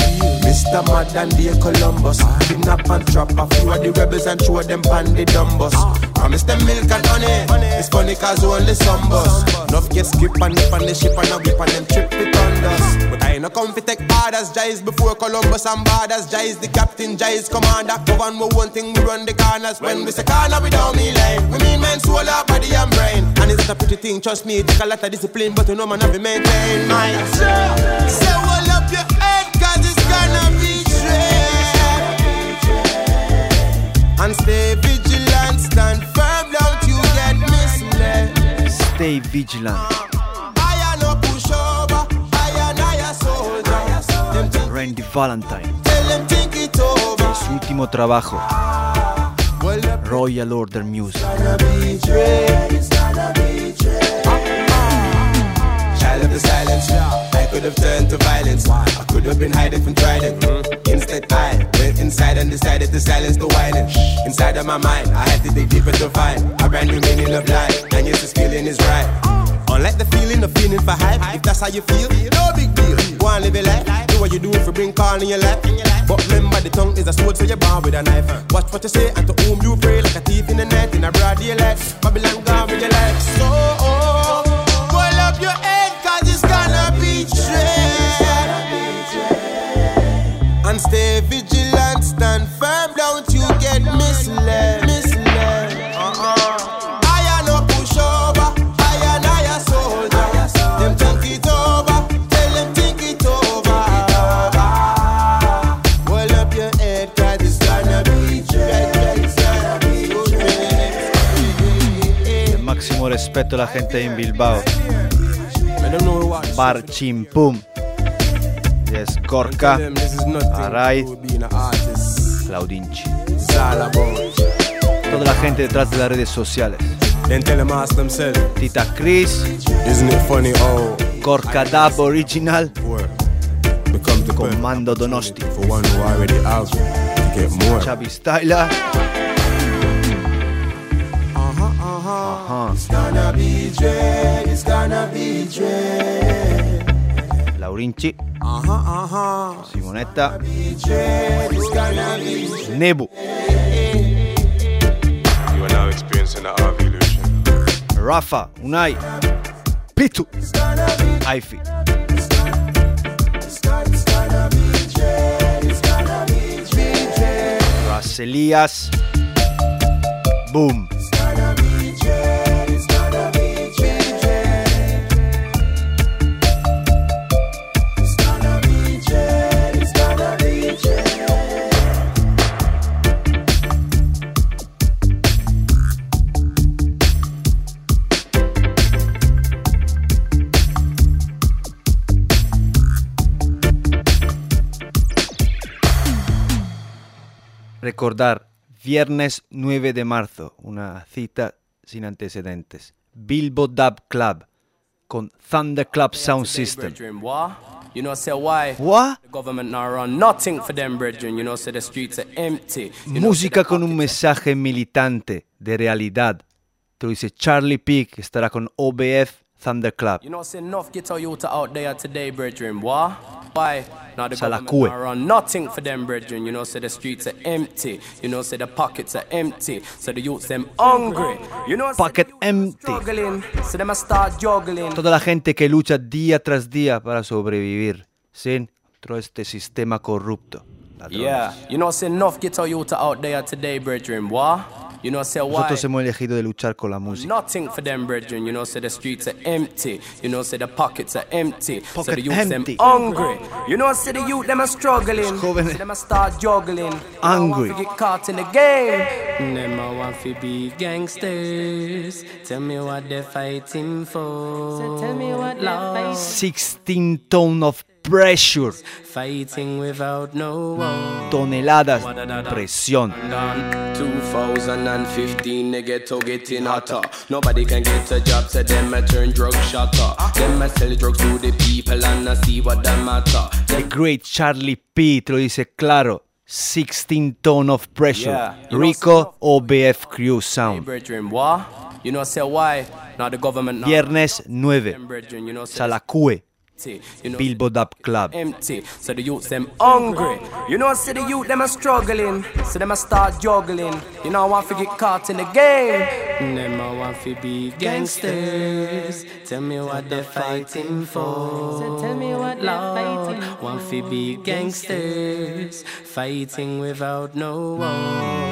Mr. Modern Day Columbus, kidnap and trap a few of the rebels and throw them on the dumb bus. Promise them milk and honey, it's funny cause only some bus. Enough get skip and nip on the ship and a whip and them trip with thunders. But I ain't no come fi take orders, Jai's before Columbus and borders. Jai's the captain, Jai's commander, govern we one thing, we run the corners. When we say corner we down me line, we mean men soul up body and brain. And it's not a pretty thing, trust me, it take a lot of discipline, but you know man have to maintain mind. Say hold up your head cause it's gonna be trained. And stay vigilant, stand firm, don't you get misled. Stay vigilant. I am no pushover, I am soldier. Randy Valentine. Su último trabajo, Royal Order Music. Child of the silence, I could have turned to violence. I could have been hiding from trident. Instead I went inside and decided to silence the whining. Inside of my mind, I had to dig deeper to find a brand new meaning of life. And yes, this feeling is right. Unlike the feeling of feeling for hype, if that's how you feel, no big deal. Go and live your life, do what you do for bring calm in your life. But remember the tongue is a sword so you're born with a knife. Watch what you say and to whom you pray, like a thief in the night, in a broad daylight. Babylon gone with your life. So, pull up your head cause it's gonna be trained. And stay vigilant, stand firm, don't you get misled. Respeto a la gente en Bilbao. Bar Chimpum. Yes, Gorka, Aray, Laurinchi. Toda la gente detrás de las redes sociales. Tita Chris, Gorka Dab Original, Comando Donosti, Chavi Styla. It's gonna be dread, it's gonna be dread. Laurinchi, Simonetta, Nebu. You are now experiencing the RV illusion. Rafa Unai, Pitu, Aifi. Raselias, Boom. Recordar, viernes 9 de marzo, una cita sin antecedentes. Bilbo Dub Club con Thunder Club Sound System. You know, say why? What? The government now run nothing for them, brethren. You know, say the streets are empty. Música con un mensaje militante de realidad. Te lo dice Charlie P, que estará con OBF Thunder Club. You know, say enough guitar youth out there today, brethren. What? Why? Now the Sala Cue. Government run nothing for them, brethren. You know, so the streets are empty. You know, so the pockets are empty. So the youths them hungry. You know, pocket so empty. So them start juggling. Toda la gente que lucha día tras día para sobrevivir sin todo este sistema corrupto. Ladrones. Yeah, you know, say enough guitar youth out there today, brethren. What? You know, say why? Nosotros hemos elegido de luchar con la música. Nothing for them, brethren. You know, say the streets are empty. You know, say the pockets are empty. Pocket so the youth empty. Them hungry. You know, say the youth them are struggling. So them start juggling. Angry. They get caught in the game. Them a want to be gangsters. Tell me what they're fighting for. So tell me what they're fighting for. 16 tone of Pressure, fighting without no war. Toneladas de presión. 2015, the ghetto getting hotter. Nobody can get a job, so them I turn drug shotter. Them I sell drugs to the people and I see what that matter. The great Charlie P te lo dice claro. 16 ton of pressure. Rico OBF crew sound. Viernes 9, Sala Cue, Bilbo Dub Club. So the youth them hungry. You know, see the youth them are struggling. So them start juggling. You know, I want to get caught in the game. Them I want to be gangsters. Tell me what they're fighting for. So tell me what they're fighting for. Want to be gangsters, fighting without no war.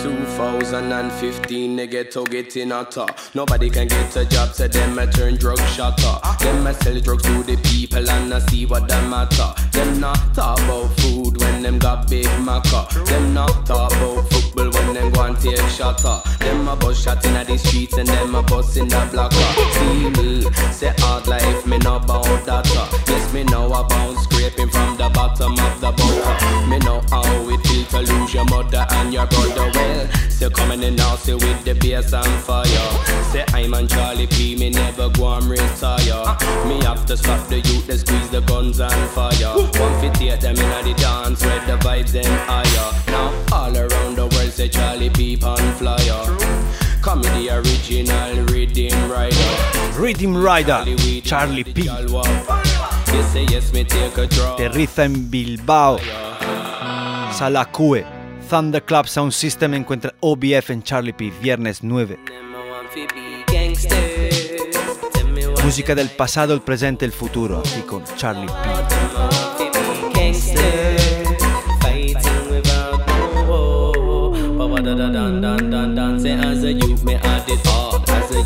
2015, the ghetto getting hotter. Nobody can get a job, so them I turn drug shotter. Them I sell drugs to the people and I see what that matter. Them not talk about food when them got big maca. Them not talk about football when them go and take shotter. Them a bus shotting at the streets and them a bus in the block. See me, say hard life, me know about that. Yes, me know about scraping from the bottom of the bottle. Me know how it feels to lose your mother and your brother. Well, say coming in now, say with the bass and fire. Say I'm on Charlie P, me never go and retire. Me have to stop the youth, they squeeze the guns and fire. 158 them in the dance, where the vibes them higher. Now all around the world, say Charlie P pan flyer. Come in the original Rhythm Rider. Rhythm Rider, Charlie P. Aterriza en Bilbao, Sala Cue. Thunder Club Sound System encuentra OBF en Charlie P, viernes 9. Música del pasado, el presente, el futuro, aquí con Charlie P. As a youth, me had it tough. As a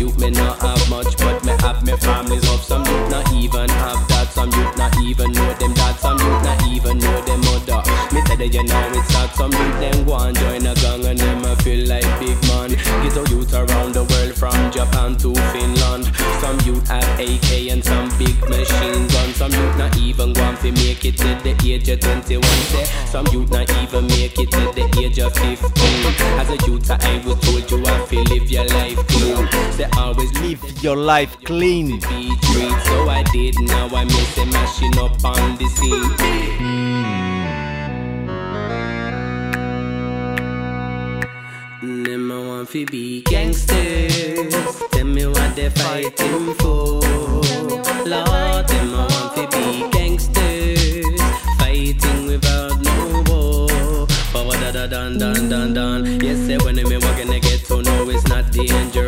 youth, me not have much, but me have me family's love. Some youth not even have that. Some youth not even know them dad. Some youth not even know them mother. Me tell you now it's sad. Some youth them go and join a gang and them a feel like big man. Get a youth around the world from Japan to Finland. Some youth have AK and some big machine guns. Some youth not even go and make it to the age of 21. Some youth not even make it to the age of 15. As a youth, I was told you. Live your life clean. They always live your life clean. So I did, now I miss them mashing up on the scene. Them I want to be gangsters. Tell me what they're fighting for. Lord, them I want to be gangsters, fighting without no war. Power da dun dun dun dun. Yes, say when I'm walking again. So no, it's not dangerous.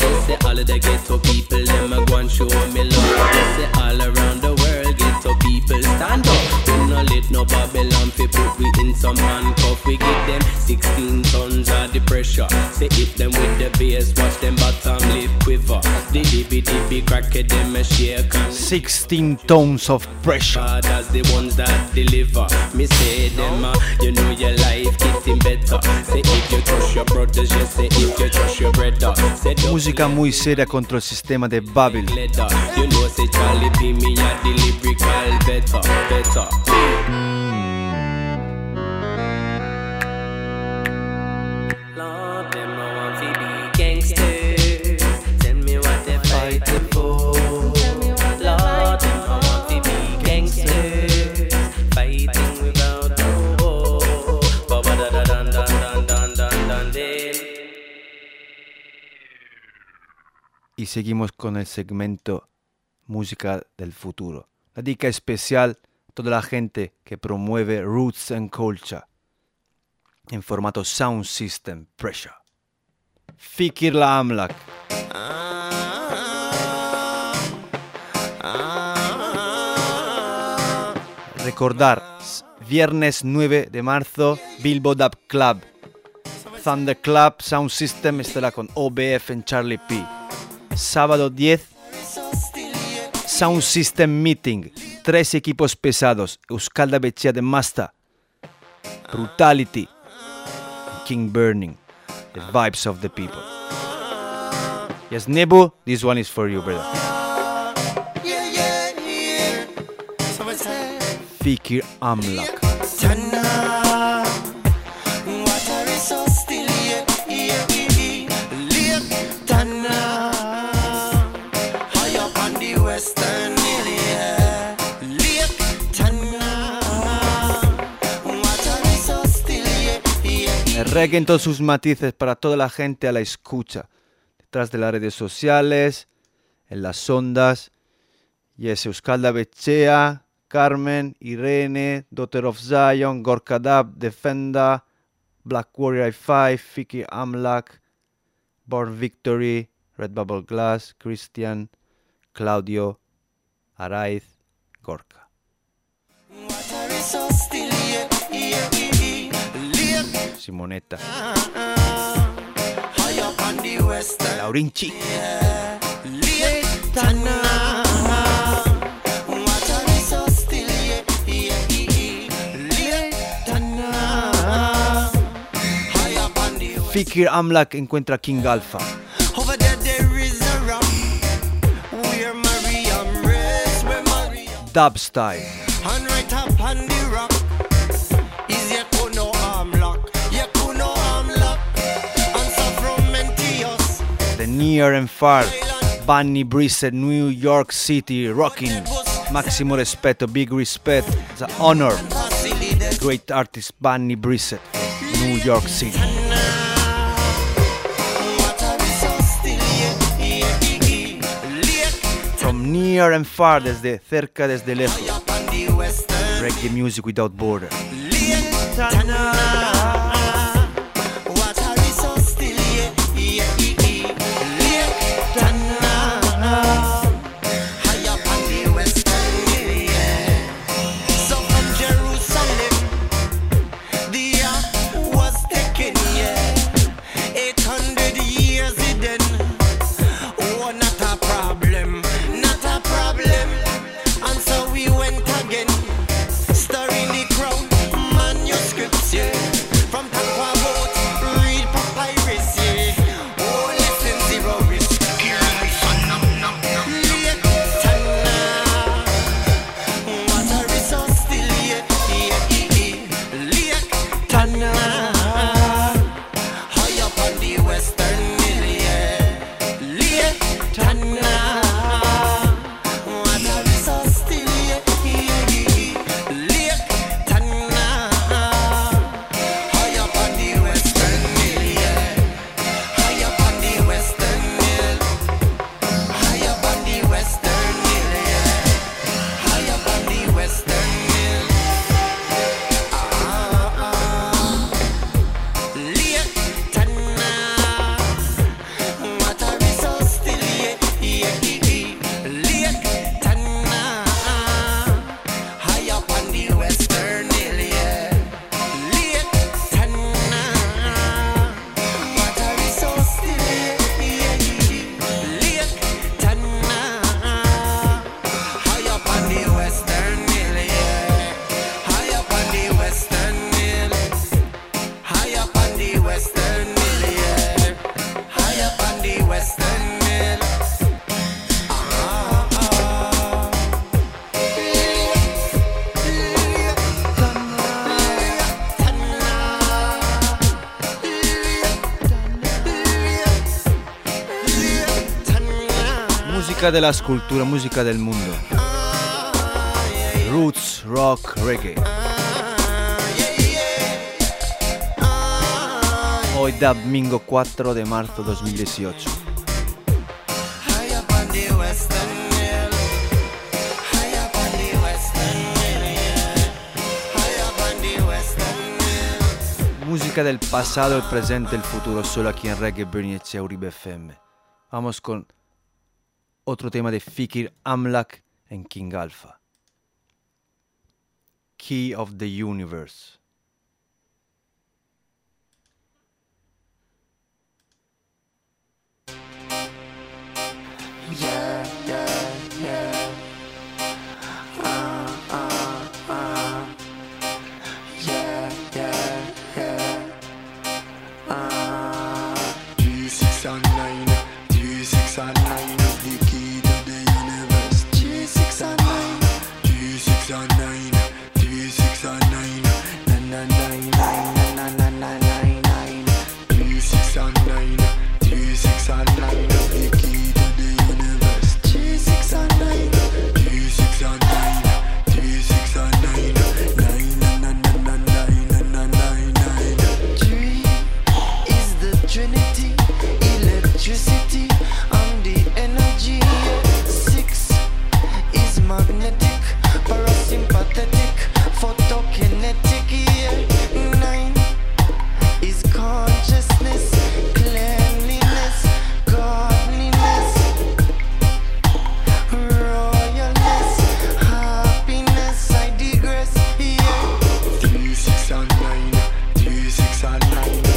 They say all of the ghetto people, them a go and show me love. They say all around the world, ghetto people stand up. We no let no Babylon fi put we in some handcuff. We give them 16 tons of the pressure. Say hit them with the bass, watch them bottom lip quiver. The dibby crack it, them a shake. 16 tons of pressure. Hard as the ones that deliver. Me say them, you know your life getting better. Say if you trust your brothers, you say if música muy seria contra el sistema de Babel. Y seguimos con el segmento Música del Futuro. La dedica especial a toda la gente que promueve Roots and Culture en formato Sound System Pressure. Fikir Amlak. Recordar, viernes 9 de marzo, Bilbo Dub Club. Thunder Club Sound System estará con OBF en Charlie P. Sábado 10, Sound System Meeting, 3 equipos pesados, Euskalda Bechea de Masta, Brutality, King Burning, The Vibes of the People. Yes, Nebu, this one is for you, brother. Fikir Amlak. Reggae en todos sus matices para toda la gente a la escucha, detrás de las redes sociales, en las ondas. Y es Euskalda Bechea, Carmen, Irene, Daughter of Zion, Gorka Dab, Defenda, Black Warrior I5, Fikir Amlak, Born Victory, Red Bubble Glass, Christian, Claudio, Araiz, Gorka. Simonetta, Laurinchi, Fikir Amlak encuentra King Alpha. Dub Style. Near and Far, Bunny Brissett, New York City, rocking. Máximo respeto, big respect, it's an honor. Great artist Bunny Brissett, New York City. From near and far, desde cerca, desde lejos. Reggae music without border. De la escultura, música del mundo. Roots, rock, reggae. Hoy domingo 4 de marzo 2018. Música del pasado, el presente, el futuro, solo aquí en Reggae Bernicea Uribe FM. Vamos con otro tema de Fikir Amlak en King Alpha. Key of the Universe. Yeah, yeah, yeah. Yeah, yeah, yeah. G609, G609. G609, electricity and the energy. Six is magnetic, parasympathetic, photokinetic. Nine is consciousness, cleanliness, godliness, royalness, happiness. I digress. 3, 6, and 9. 3, 6, and 9.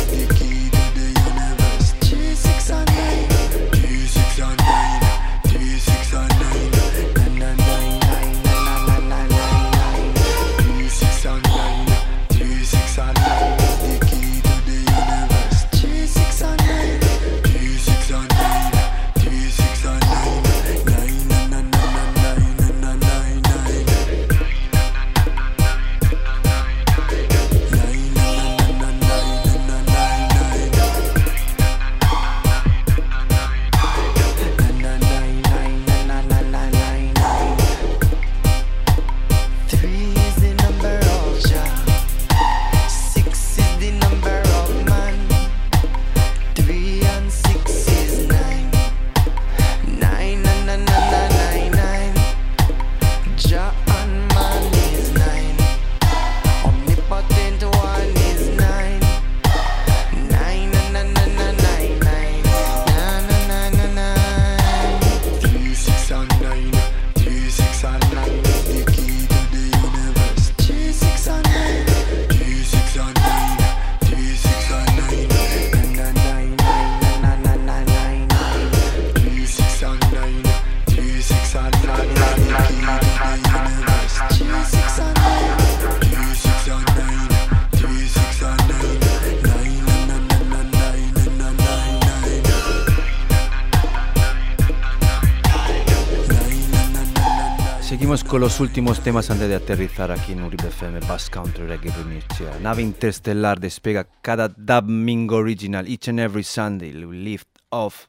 Seguimos con los últimos temas antes de aterrizar aquí en Uribe FM, Bass Country Reggae Bernicea. Nave interstellar despega cada dub mingo original. Each and every Sunday we lift off,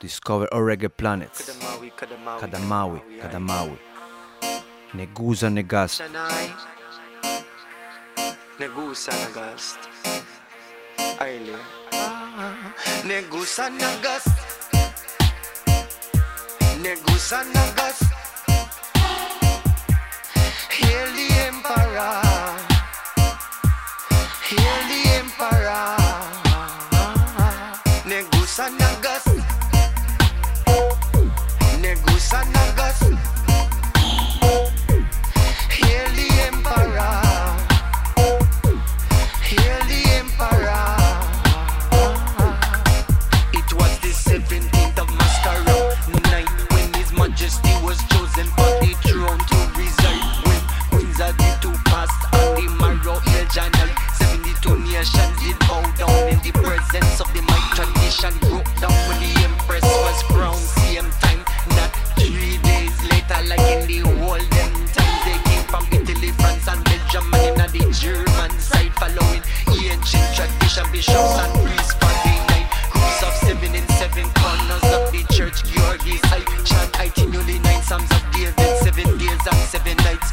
discover our reggae planets. Kadamawi, Kadamawi. Negusa Negast. Negusa Negast. Aile. Negusa Negast. Negusa Negast. Hail the emperor, hail the emperor. Negusa Negast, Negusa Negast. Hail the emperor, hail the emperor. It was the 17th of Mascara night when His Majesty was chosen for the throne to reside. The two past and the marrow El Janel, 72 nations did bow down in the presence of the mighty tradition. Broke down when the Empress was crowned, same time, not 3 days later, like in the olden times. They came from Italy, France and Belgium, and in the German side, following ancient tradition. Bishops and priests for the night, groups of 7 in 7 corners of the church. Georgie's I chant itinerary 9 Psalms of David, 7 days and 7 nights.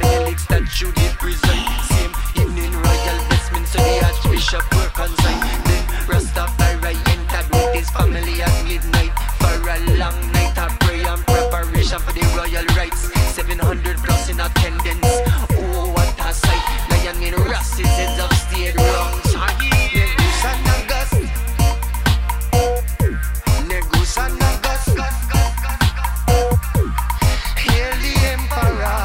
Menelic statue did preside. Same evening royal vestments to the Archbishop were consigned. Then Rastafari entered with his family at midnight for a long night of prayer and preparation for the royal rites. 700 plus in attendance. Oh, what a sight! Lion in Ross's heads of state wrong. Negusa Negast, Negusa Negast. Hail the emperor.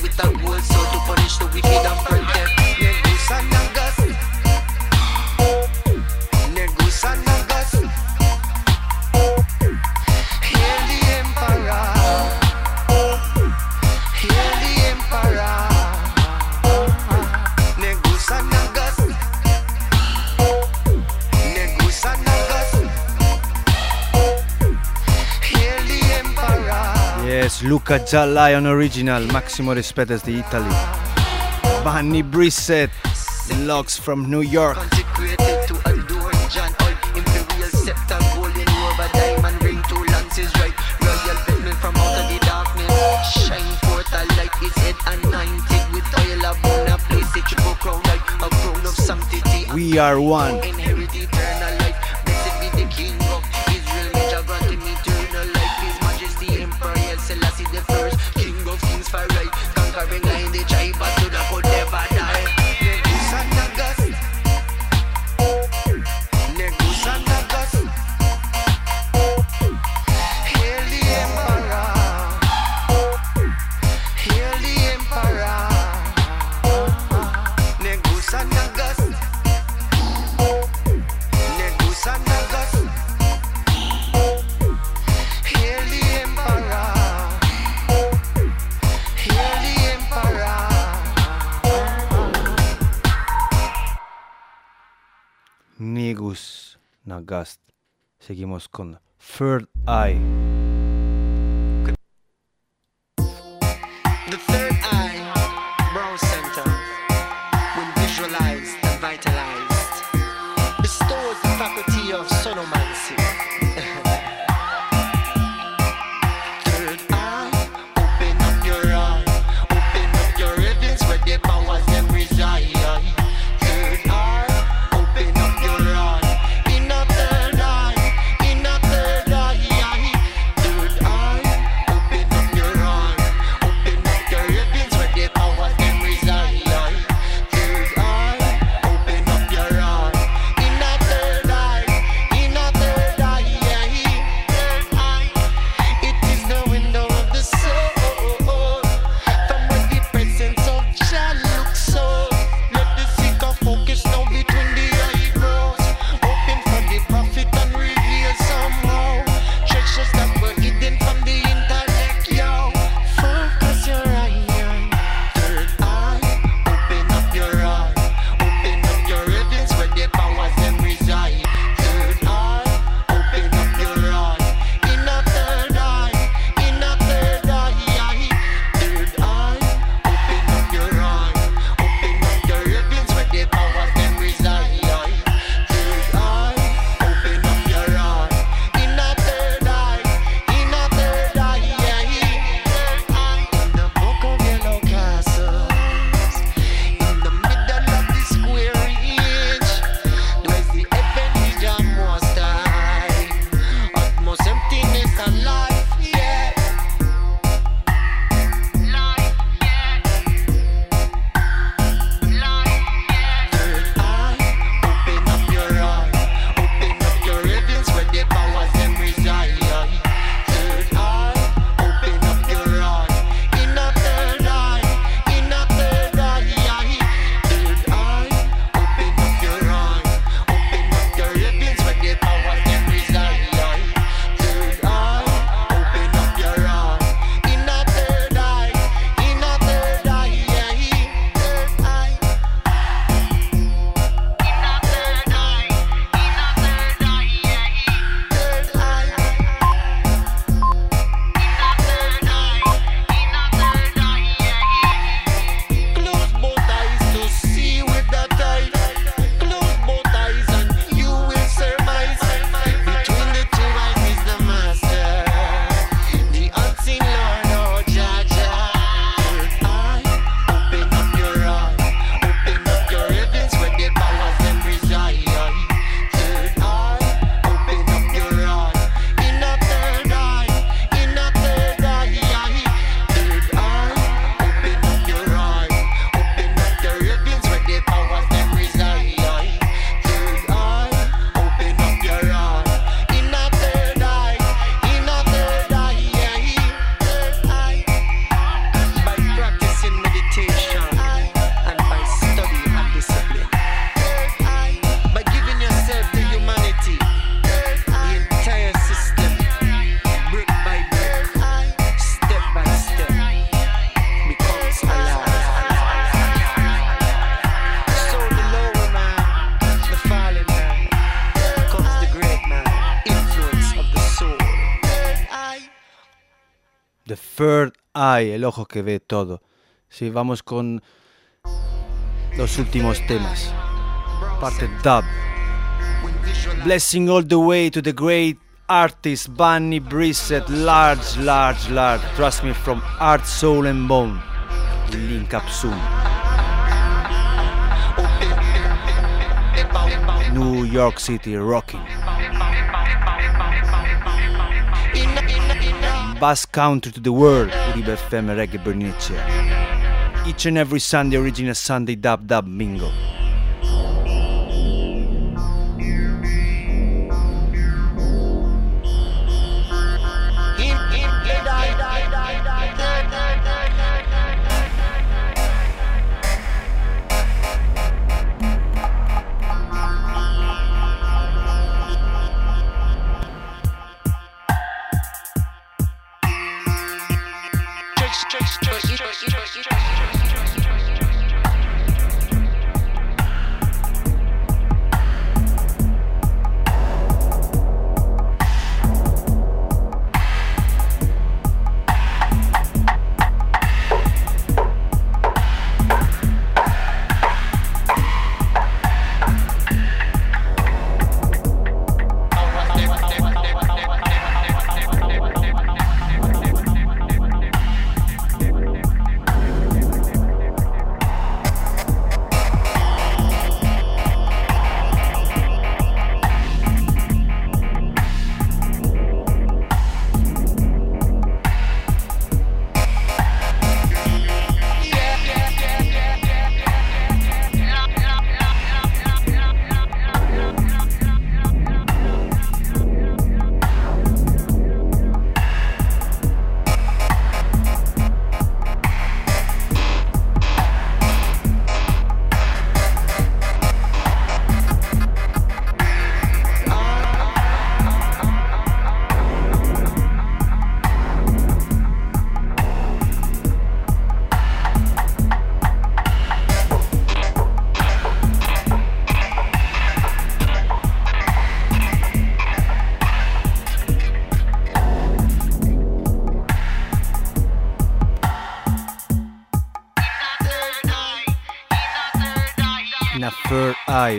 With a goal so to punish the wicked and protect. Negusa Negast, Luca Jalion Original, Máximo Respeto de Italy. Bunny Brissett, Lux from New York. We are one. Nagast. Seguimos con Third Eye. The Third Eye, Brown Center, when visualized and vitalized, restores the faculty of sonomancy. Third Eye, open up your eye, open up your ribbons where the powers them reside. Third Eye. Your eye, in a third eye, in a third eye, Third Eye, el ojo que ve todo. Sí, vamos con los últimos temas. Parte dub. Blessing all the way to the great artist Bunny Brissett. Large, large, large. Trust me, from Heart, Soul and Bone. We'll link up soon. New York City rocking. Bass country to the world, Uribe FM, Reggae Bernicea. Each and every Sunday, original Sunday dub dub bingo.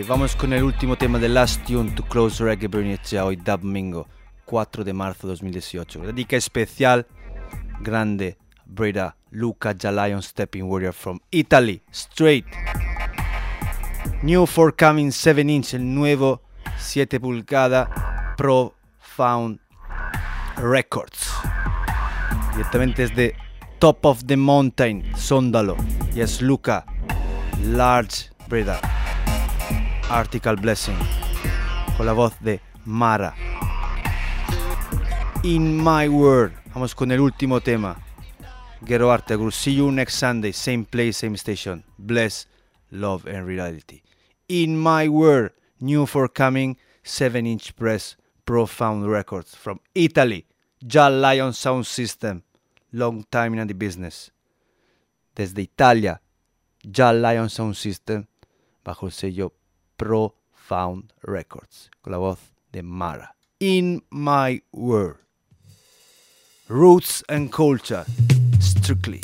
Vamos con el último tema de Last Tune to Close Reggae Bernicea hoy domingo 4 de marzo 2018. Dedica especial grande Breda Luca Jalion, Stepping Warrior from Italy, straight. New forthcoming 7 inch, el nuevo 7 pulgada Profound Records. Directamente desde Top of the Mountain, Sondalo. Yes, Luca, large Breda. Article Blessing con la voz de Mara. In My World. Vamos con el último tema. Gero Artagru. See you next Sunday, same place, same station. Bless, love and reality. In My World, new forthcoming 7-inch press, Profound Records from Italy. Jalion Sound System, long time in the business. Desde Italia, Jalion Sound System, bajo el sello Profound Records, con la voz de Mara. In My World. Roots and Culture, strictly.